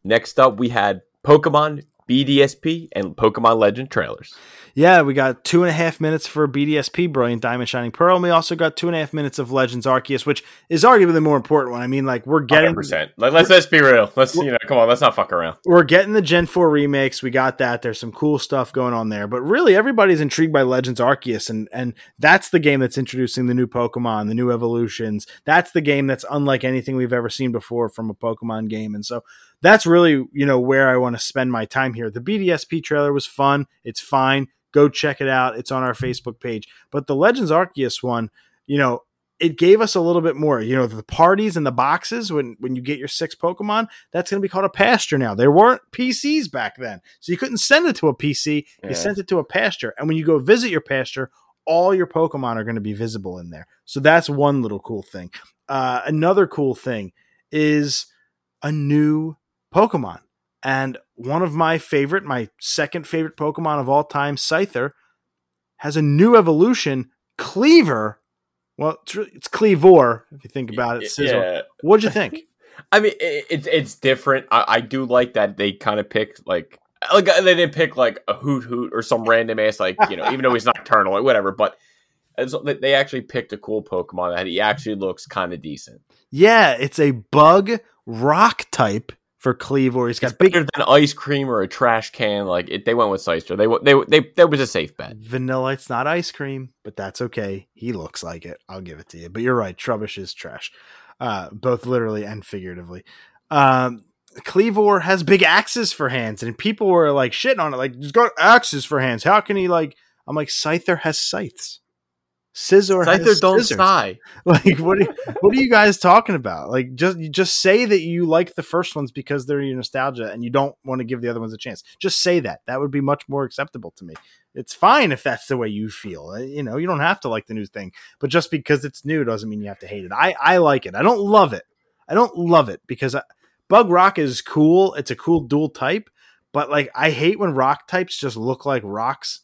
Next up, we had Pokemon B D S P and Pokemon Legend trailers. Yeah, we got two and a half minutes for B D S P, Brilliant Diamond Shining Pearl, and we also got two and a half minutes of Legends Arceus, which is arguably the more important one. I mean, like, we're getting... one hundred percent. Let's, let's be real. Let's, you know, come on, let's not fuck around. We're getting the Gen four remakes. We got that. There's some cool stuff going on there, but really everybody's intrigued by Legends Arceus, and, and that's the game that's introducing the new Pokemon, the new evolutions. That's the game that's unlike anything we've ever seen before from a Pokemon game, and so... that's really, you know, where I want to spend my time here. The B D S P trailer was fun. It's fine. Go check it out. It's on our Facebook page. But the Legends Arceus one, you know, it gave us a little bit more. You know, the parties and the boxes, when, when you get your six Pokemon, that's going to be called a pasture now. There weren't P Cs back then. So you couldn't send it to a P C. Yeah. You sent it to a pasture. And when you go visit your pasture, all your Pokemon are going to be visible in there. So that's one little cool thing. Uh, another cool thing is a new Pokemon, and one of my favorite, my second favorite Pokemon of all time, Scyther, has a new evolution, Cleaver. Well, it's, really, it's Cleavor, if you think about it. Sizzle. Yeah. What'd you think? I mean, it's it's different. I, I do like that they kind of picked, like, like, they didn't pick, like, a Hoot Hoot or some random ass, like, you know, even though he's nocturnal or whatever. But so they actually picked a cool Pokemon that he actually looks kind of decent. Yeah, it's a bug rock type for Cleavor. He's got it's bigger big- than ice cream or a trash can. Like, it, they went with Scyther. They, they, they, that was a safe bet. Vanilla, it's not ice cream, but that's okay. He looks like it. I'll give it to you. But you're right. Trubbish is trash. Uh, both literally and figuratively. Um, Cleavor has big axes for hands, and people were like shitting on it. Like, he's got axes for hands. How can he, like, I'm like, Scyther has scythes. Scissor has scissors. Don't sigh. Like, what are, what are you guys talking about? Like, just just say that you like the first ones because they're your nostalgia and you don't want to give the other ones a chance. Just say that. That would be much more acceptable to me. It's fine if that's the way you feel. You know, you don't have to like the new thing. But just because it's new doesn't mean you have to hate it. I, I like it. I don't love it. I don't love it because I, Bug Rock is cool. It's a cool dual type. But, like, I hate when rock types just look like rocks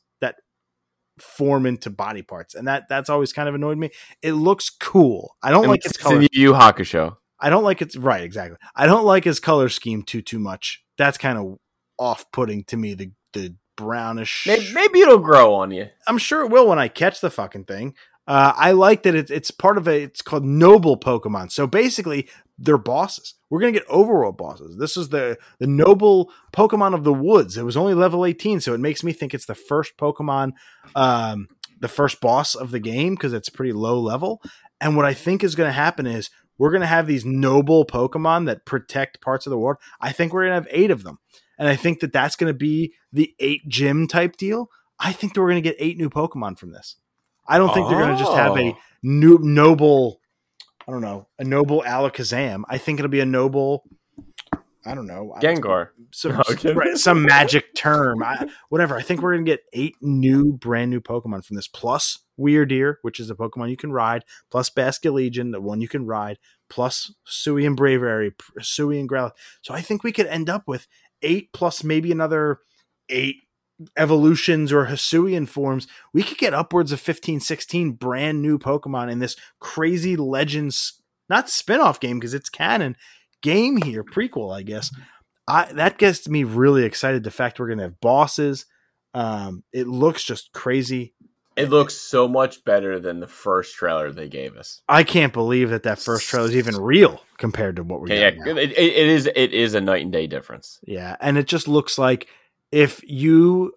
form into body parts, and that that's always kind of annoyed me. It looks cool. I don't and like its color. In Yu Yu Hakusho. I don't like it's right exactly. I don't like his color scheme too too much. That's kind of off-putting to me. The the brownish. Maybe, maybe it'll grow on you. I'm sure it will when I catch the fucking thing. Uh, I like that it, it's part of a. It's called Noble Pokemon. So basically, they're bosses. We're gonna get overworld bosses. This is the the Noble Pokemon of the Woods. It was only level eighteen, so it makes me think it's the first Pokemon, um, the first boss of the game because it's pretty low level. And what I think is gonna happen is we're gonna have these Noble Pokemon that protect parts of the world. I think we're gonna have eight of them, and I think that that's gonna be the eight gym type deal. I think that we're gonna get eight new Pokemon from this. I don't think oh. they're going to just have a new noble, I don't know, a noble Alakazam. I think it'll be a noble, I don't know. Gengar. Some, no, some, right, some magic term. I, whatever. I think we're going to get eight new, brand new Pokemon from this. Plus Weirdeer, which is a Pokemon you can ride. Plus Basculegion, the one you can ride. Plus Suicune and Bravery, Suicune and Growlithe. So I think we could end up with eight plus maybe another eight evolutions or Hisuian forms. We could get upwards of fifteen, sixteen brand new Pokemon in this crazy Legends, not spin-off game because it's canon game here, prequel, I guess. I that gets me really excited. The fact we're going to have bosses. Um, it looks just crazy. It looks so much better than the first trailer they gave us. I can't believe that that first trailer is even real compared to what we're yeah, getting. Yeah, it, it is. It is a night and day difference. Yeah. And it just looks like, if you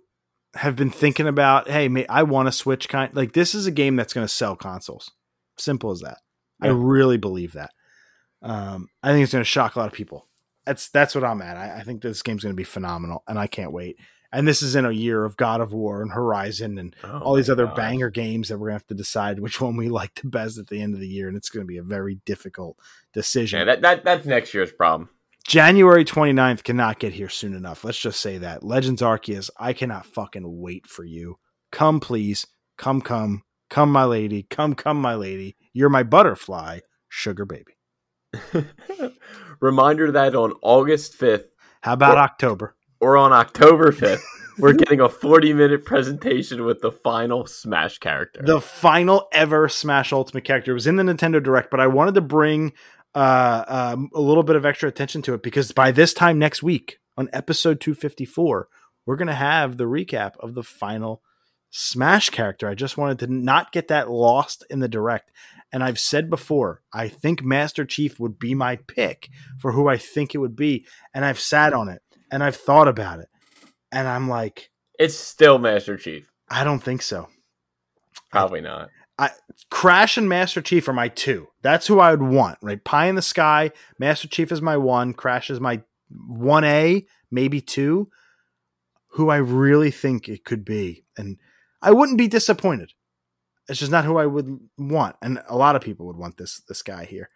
have been thinking about, hey, may, I want to switch kind, like this is a game that's going to sell consoles. Simple as that. Yeah. I really believe that. Um, I think it's going to shock a lot of people. That's that's what I'm at. I, I think this game's going to be phenomenal, and I can't wait. And this is in a year of God of War and Horizon and oh all these other God. banger games that we're going to have to decide which one we like the best at the end of the year, and it's going to be a very difficult decision. Yeah, that, that that's next year's problem. January twenty-ninth cannot get here soon enough. Let's just say that. Legends Arceus, I cannot fucking wait for you. Come, please. Come, come. Come, my lady. Come, come, my lady. You're my butterfly, sugar baby. Reminder that on August fifth. How about or, October? Or on October fifth, we're getting a forty-minute presentation with the final Smash character. The final ever Smash Ultimate character. It was in the Nintendo Direct, but I wanted to bring... Uh, um, a little bit of extra attention to it because by this time next week on episode two fifty-four, we're going to have the recap of the final Smash character. I just wanted to not get that lost in the Direct. And I've said before, I think Master Chief would be my pick for who I think it would be. And I've sat on it and I've thought about it. And I'm like, it's still Master Chief. I don't think so. Probably I, not. I, Crash and Master Chief are my two. That's who I would want, right? Pie in the sky. Master Chief is my one. Crash is my one A, maybe two. Who I really think it could be. And I wouldn't be disappointed. It's just not who I would want. And a lot of people would want this, this guy here.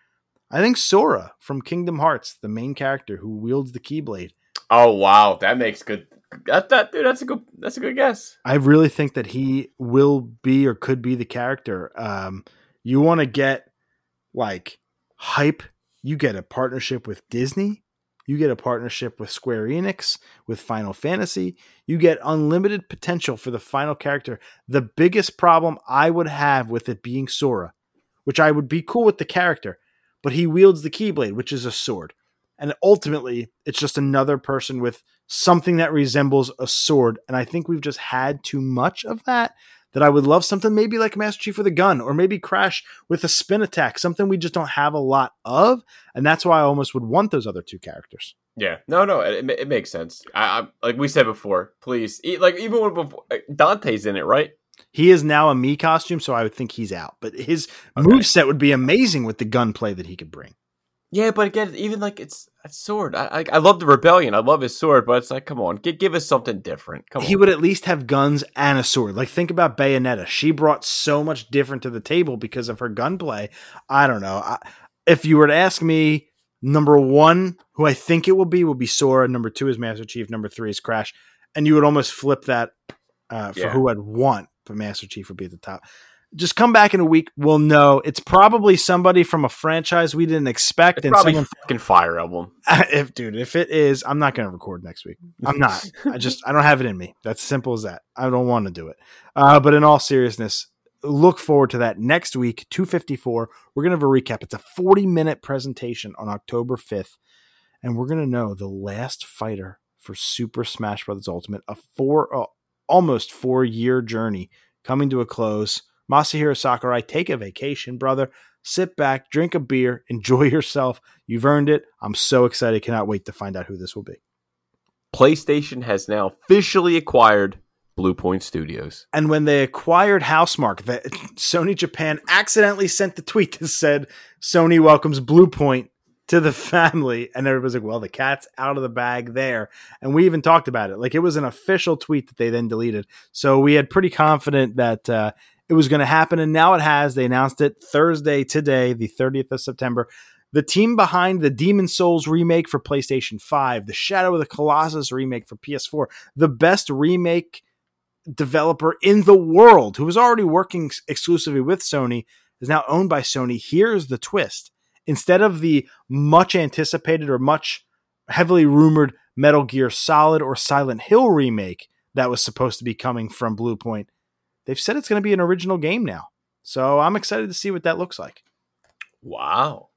I think Sora from Kingdom Hearts, the main character who wields the Keyblade. Oh, wow. That makes good. That, that dude, that's a good, that's a good guess. I really think that he will be or could be the character. Um, you want to get like hype. You get a partnership with Disney. You get a partnership with Square Enix, with Final Fantasy. You get unlimited potential for the final character. The biggest problem I would have with it being Sora, which I would be cool with the character, but he wields the Keyblade, which is a sword. And ultimately, it's just another person with something that resembles a sword. And I think we've just had too much of that, that I would love something maybe like Master Chief with a gun, or maybe Crash with a spin attack, something we just don't have a lot of. And that's why I almost would want those other two characters. Yeah, no, no, it, it makes sense. I, I like we said before, please, like even when before, Dante's in it, right? He is now a Mii costume, so I would think he's out. But his okay. moveset would be amazing with the gunplay that he could bring. Yeah, but again, even like it's a sword. I, I I love the rebellion. I love his sword, but it's like, come on, give, give us something different. Come on. He would at least have guns and a sword. Like, think about Bayonetta. She brought so much different to the table because of her gunplay. I don't know. I, if you were to ask me, number one, who I think it will be, will be Sora. Number two is Master Chief. Number three is Crash. And you would almost flip that uh, for yeah. who I'd want, but Master Chief would be at the top. Just come back in a week. We'll know. It's probably somebody from a franchise we didn't expect. It's and probably someone fucking Fire Emblem. If dude, if it is, I'm not going to record next week. I'm not. I just I don't have it in me. That's simple as that. I don't want to do it. Uh, but in all seriousness, look forward to that next week. two fifty-four. We're gonna have a recap. It's a forty minute presentation on October fifth, and we're gonna know the last fighter for Super Smash Bros. Ultimate. A four uh, almost four year journey coming to a close. Masahiro Sakurai, take a vacation, brother. Sit back, drink a beer, enjoy yourself. You've earned it. I'm so excited. Cannot wait to find out who this will be. PlayStation has now officially acquired Blue Point Studios. And when they acquired Housemarque, that Sony Japan accidentally sent the tweet that said, Sony welcomes Blue Point to the family. And everybody's like, well, the cat's out of the bag there. And we even talked about it. Like, it was an official tweet that they then deleted. So we had pretty confident that, uh, it was going to happen, and now it has. They announced it Thursday today, the thirtieth of September. The team behind the Demon's Souls remake for PlayStation five, the Shadow of the Colossus remake for P S four, the best remake developer in the world, who was already working exclusively with Sony, is now owned by Sony. Here's the twist. Instead of the much anticipated or much heavily rumored Metal Gear Solid or Silent Hill remake that was supposed to be coming from Blue Point, they've said it's going to be an original game now. So I'm excited to see what that looks like. Wow.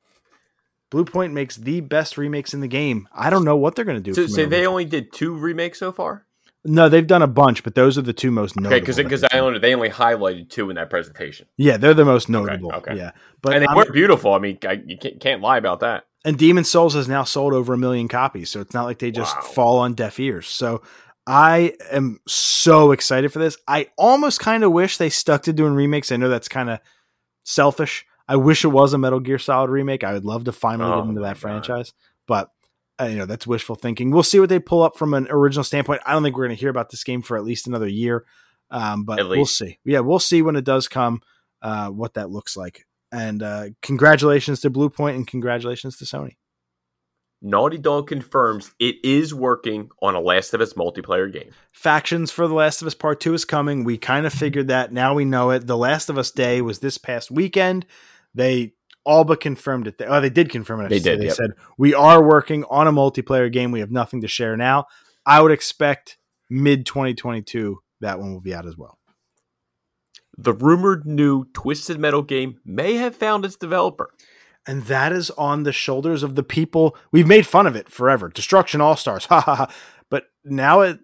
Blue Point makes the best remakes in the game. I don't know what they're going to do. So, so they only did two remakes so far? No, they've done a bunch, but those are the two most notable. Okay, because I only, they only highlighted two in that presentation. Yeah, they're the most notable. Okay, okay. Yeah, but and they I'm, were beautiful. I mean, I, you can't, can't lie about that. And Demon's Souls has now sold over a million copies, so it's not like they just wow. fall on deaf ears. So I am so excited for this. I almost kind of wish they stuck to doing remakes. I know that's kind of selfish. I wish it was a Metal Gear Solid remake. I would love to finally oh get into that franchise, God. But uh, you know, that's wishful thinking. We'll see what they pull up from an original standpoint. I don't think we're going to hear about this game for at least another year, um, but we'll see. Yeah, we'll see when it does come, uh, what that looks like. And uh, congratulations to Blue Point and congratulations to Sony. Naughty Dog confirms it is working on a Last of Us multiplayer game. Factions for The Last of Us Part two is coming. We kind of figured that. Now we know it. The Last of Us Day was this past weekend. They all but confirmed it. Oh, they did confirm it. They did. They yep. said, we are working on a multiplayer game. We have nothing to share now. I would expect mid twenty twenty-two that one will be out as well. The rumored new Twisted Metal game may have found its developer. And that is on the shoulders of the people. We've made fun of it forever. Destruction All-Stars. Ha ha ha. But now it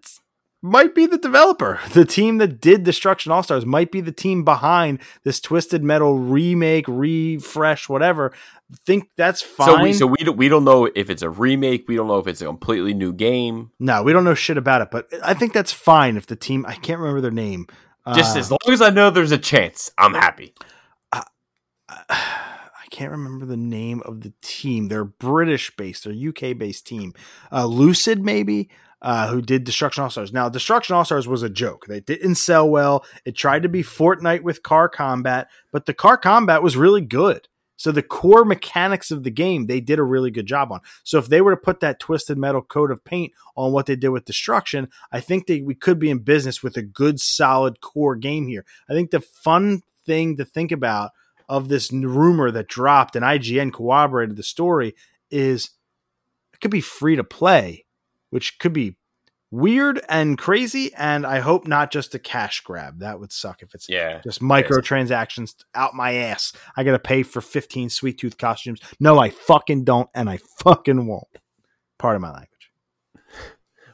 might be the developer. The team that did Destruction All-Stars might be the team behind this Twisted Metal remake, refresh, whatever. Think that's fine. So we, so we, don't, we don't know if it's a remake. We don't know if it's a completely new game. No, we don't know shit about it. But I think that's fine if the team, I can't remember their name. Just uh, as long as I know there's a chance, I'm happy. Uh, uh, I can't remember the name of the team. They're British based, they're U K based team. Uh, Lucid, maybe, uh, who did Destruction All-Stars. Now, Destruction All-Stars was a joke. They didn't sell well. It tried to be Fortnite with car combat, but the car combat was really good. So the core mechanics of the game, they did a really good job on. So if they were to put that Twisted Metal coat of paint on what they did with Destruction, I think they, we could be in business with a good, solid core game here. I think the fun thing to think about of this rumor that dropped and I G N corroborated the story is It could be free to play, which could be weird and crazy, and I hope not just a cash grab. That would suck if it's yeah, just microtransactions out my ass. I gotta pay for fifteen sweet tooth costumes. No, I fucking don't, and I fucking won't. Part of my language.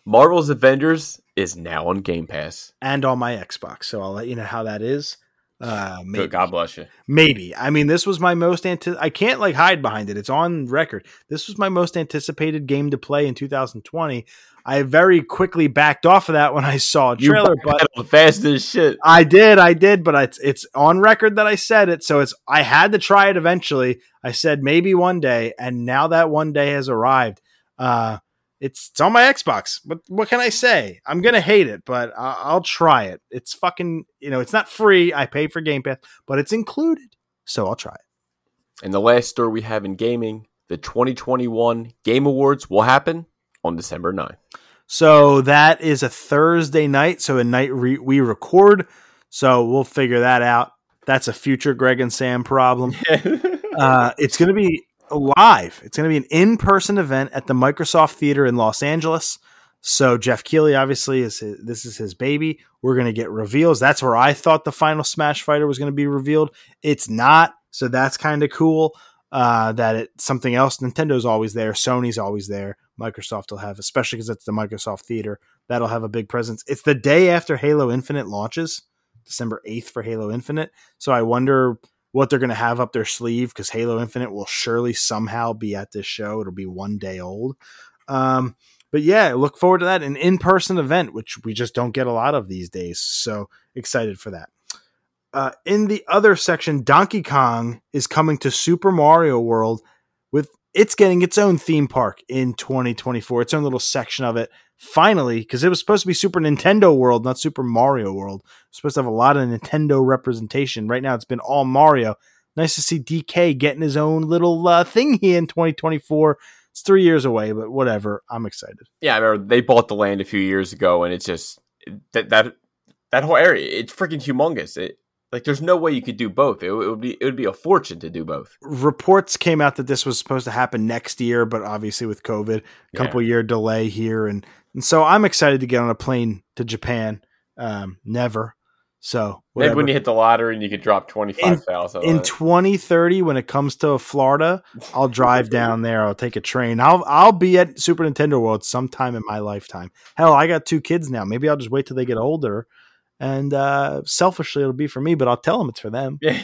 Marvel's Avengers is now on Game Pass and on my Xbox, so I'll let you know how that is. Uh, maybe. God bless you. Maybe. I mean, this was my most anti- I can't like hide behind it. It's on record. This was my most anticipated game to play in two thousand twenty. I very quickly backed off of that when I saw a trailer, but fast as shit. I did, I did, but it's it's on record that I said it, so it's I had to try it eventually. I said maybe one day, and now that one day has arrived. Uh, it's it's on my Xbox. But what can I say? I'm gonna hate it, but I'll, I'll try it. It's fucking, you know, it's not free. I pay for Game Pass, but it's included, so I'll try it. And the last story we have in gaming: the twenty twenty-one Game Awards will happen on December ninth. So that is a Thursday night. So a night re- we record. So we'll figure that out. That's a future Greg and Sam problem. uh, it's going to be live. It's going to be an in-person event at the Microsoft Theater in Los Angeles. So Jeff Keighley, obviously, is his, this is his baby. We're going to get reveals. That's where I thought the final Smash Fighter was going to be revealed. It's not. So that's kind of cool. Uh, that it's something else. Nintendo's always there. Sony's always there. Microsoft will have, especially because it's the Microsoft Theater, that'll have a big presence. It's the day after Halo Infinite launches, December eighth for Halo Infinite. So I wonder what they're going to have up their sleeve, because Halo Infinite will surely somehow be at this show. It'll be one day old. Um, but yeah, look forward to that. An in-person event, which we just don't get a lot of these days. So excited for that. Uh, in the other section, Donkey Kong is coming to Super Mario World. With it's getting its own theme park in twenty twenty-four, its own little section of it. Finally, because it was supposed to be Super Nintendo World, not Super Mario World. It's supposed to have a lot of Nintendo representation. Right now, it's been all Mario. Nice to see D K getting his own little uh, thing here in twenty twenty-four. It's three years away, but whatever. I'm excited. Yeah, I remember they bought the land a few years ago, and it's just that that that whole area. It's freaking humongous. It, Like, there's no way you could do both. It, it would be it would be a fortune to do both. Reports came out that this was supposed to happen next year, but obviously with COVID, a couple yeah. year delay here, and and so I'm excited to get on a plane to Japan. Um, never. So whatever. Maybe when you hit the lottery and you could drop twenty five thousand in, in twenty thirty, when it comes to Florida, I'll drive down there. I'll take a train. I'll I'll be at Super Nintendo World sometime in my lifetime. Hell, I got two kids now. Maybe I'll just wait till they get older. And uh, selfishly, it'll be for me, but I'll tell them it's for them. Yeah,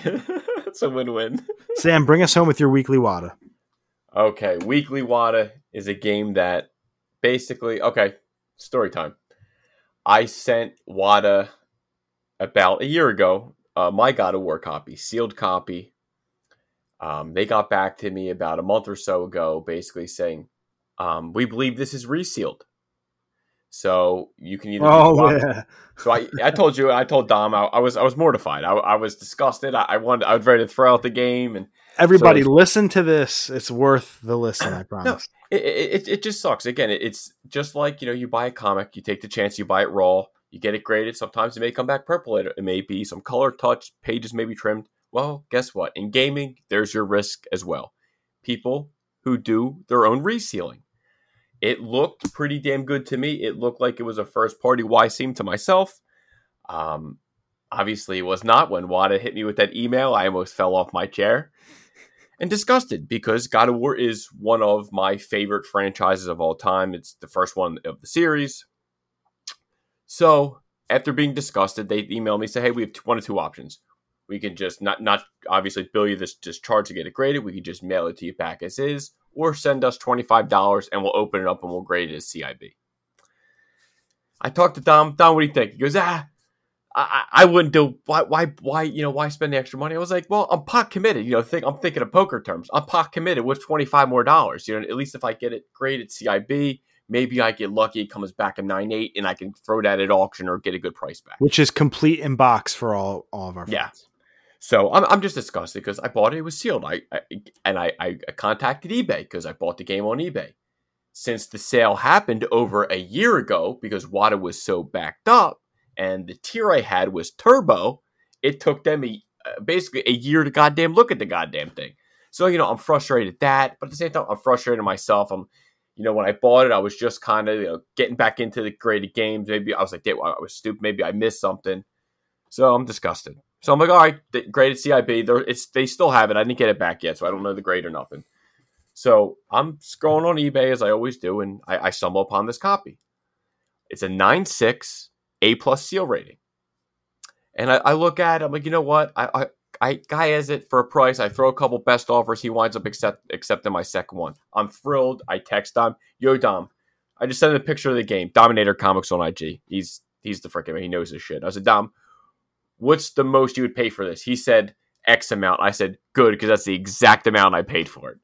it's a win-win. Sam, bring us home with your Weekly WADA. Okay, Weekly WADA is a game that basically... Okay, story time. I sent WADA about a year ago, uh, my God of War copy, sealed copy. Um, they got back to me about a month or so ago, basically saying, um, we believe this is resealed. So you can either. Oh yeah. So I, I told you, I told Dom, I, I was, I was mortified. I, I was disgusted. I, I wanted, I was ready to throw out the game. And everybody, so listen to this. It's worth the listen. I promise. No, it, it, it just sucks. Again, it, it's just like, you know, you buy a comic, you take the chance, you buy it raw, you get it graded. Sometimes it may come back purple. It, it may be some color touch, pages may be trimmed. Well, guess what? In gaming, there's your risk as well. People who do their own resealing. It looked pretty damn good to me. It looked like it was a first-party Y-seam to myself. Um, obviously, it was not. When WADA hit me with that email, I almost fell off my chair. And disgusted, because God of War is one of my favorite franchises of all time. It's the first one of the series. So, after being disgusted, they emailed me and said, hey, we have one of two options. We can just not, not obviously bill you this just charge to get it graded. We can just mail it to you back as is. Or send us twenty-five dollars and we'll open it up and we'll grade it as C I B. I talked to Dom. Dom, what do you think? He goes, ah, I, I wouldn't do, why, why, why, you know, why spend the extra money? I was like, well, I'm pot committed. You know, think, I'm thinking of poker terms. I'm pot committed with twenty-five more dollars. You know, at least if I get it graded C I B, maybe I get lucky. It comes back a nine eight and I can throw that at auction or get a good price back. Which is complete in box for all, all of our friends. Yeah. So I'm I'm just disgusted because I bought it. It was sealed. I, I and I, I contacted eBay because I bought the game on eBay. Since the sale happened over a year ago, because WADA was so backed up and the tier I had was Turbo, it took them a, uh, basically a year to goddamn look at the goddamn thing. So, you know, I'm frustrated at that. But at the same time, I'm frustrated myself. I'm, you know, when I bought it, I was just kind of, you know, getting back into the graded games. Maybe I was like, yeah, well, I was stupid. Maybe I missed something. So I'm disgusted. So I'm like, all right, they graded C I B. They're, it's, they still have it. I didn't get it back yet, so I don't know the grade or nothing. So I'm scrolling on eBay, as I always do, and I, I stumble upon this copy. It's a nine six A-plus seal rating. And I, I look at it, I'm like, you know what? I, I I guy has it for a price. I throw a couple best offers. He winds up accept, accepting my second one. I'm thrilled. I text Dom. Yo, Dom. I just sent him a picture of the game. Dominator Comics on I G. He's he's the freaking man. He knows his shit. I said, Dom, what's the most you would pay for this? He said X amount. I said, good, because that's the exact amount I paid for it.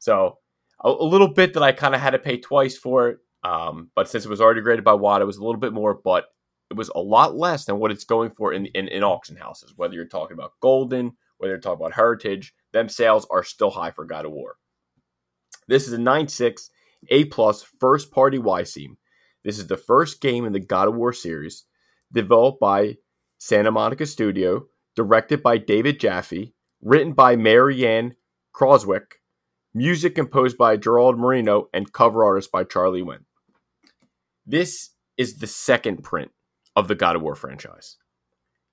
So a, a little bit that I kind of had to pay twice for it. Um, but since it was already graded by Watt, it was a little bit more, but it was a lot less than what it's going for in, in, in auction houses. Whether you're talking about Golden, whether you're talking about Heritage, them sales are still high for God of War. This is a nine six A-plus first-party Y SEAM. This is the first game in the God of War series, developed by Santa Monica Studio, directed by David Jaffe, written by Marianne Croswick, music composed by Gerald Marino, and cover artist by Charlie Wynn. This is the second print of the God of War franchise.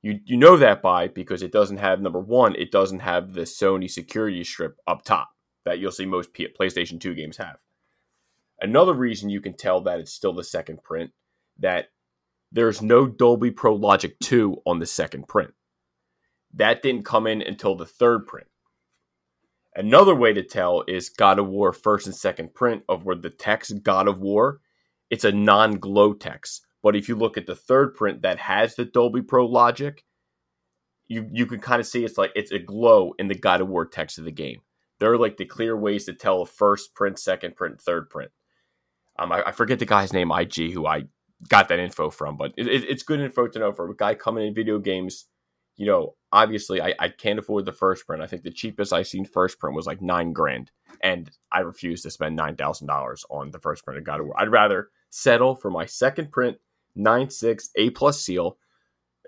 You you know that by, because it doesn't have, number one, it doesn't have the Sony security strip up top that you'll see most P- PlayStation two games have. Another reason you can tell that it's still the second print, that there's no Dolby Pro Logic two on the second print. That didn't come in until the third print. Another way to tell is God of War first and second print, of where the text God of War, it's a non-glow text. But if you look at the third print that has the Dolby Pro Logic, you, you can kind of see it's like it's a glow in the God of War text of the game. There are like the clear ways to tell first print, second print, third print. Um, I, I forget the guy's name, I G, who I got that info from, but it, it, it's good info to know for a guy coming in video games. You know, obviously, I, I can't afford the first print. I think the cheapest I've seen first print was like nine grand, and I refuse to spend nine thousand dollars on the first print of God of War. I'd rather settle for my second print, nine six A plus seal.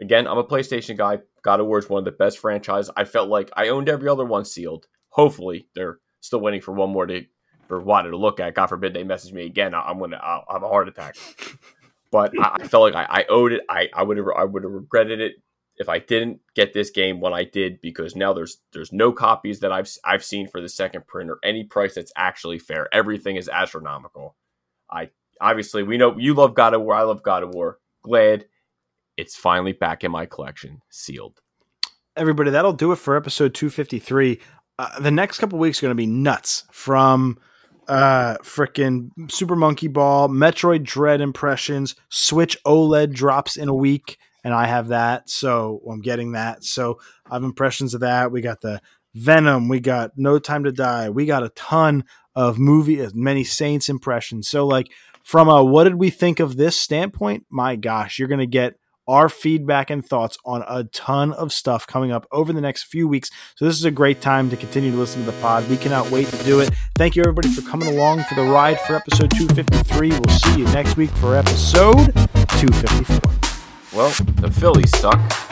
Again, I'm a PlayStation guy. God of War is one of the best franchises. I felt like I owned every other one sealed. Hopefully, they're still waiting for one more to for Wada to look at. God forbid they message me again. I, I'm gonna I'll, I'll have a heart attack. But I, I felt like I, I owed it. I I would have I would have regretted it if I didn't get this game when I did, because now there's there's no copies that I've I've seen for the second print or any price that's actually fair. Everything is astronomical. I obviously we know you love God of War. I love God of War. Glad it's finally back in my collection, sealed. Everybody, that'll do it for episode two fifty-three. Uh, the next couple weeks are going to be nuts, from uh, frickin' Super Monkey Ball, Metroid Dread impressions, Switch OLED drops in a week. And I have that, so I'm getting that. So I have impressions of that. We got the Venom. We got No Time to Die. We got a ton of movie, as Many Saints impressions. So, like, from a what did we think of this standpoint, my gosh, you're going to get our feedback and thoughts on a ton of stuff coming up over the next few weeks. So this is a great time to continue to listen to the pod. We cannot wait to do it. Thank you, everybody, for coming along for the ride for episode two fifty-three. We'll see you next week for episode two fifty-four. Well, the Phillies suck.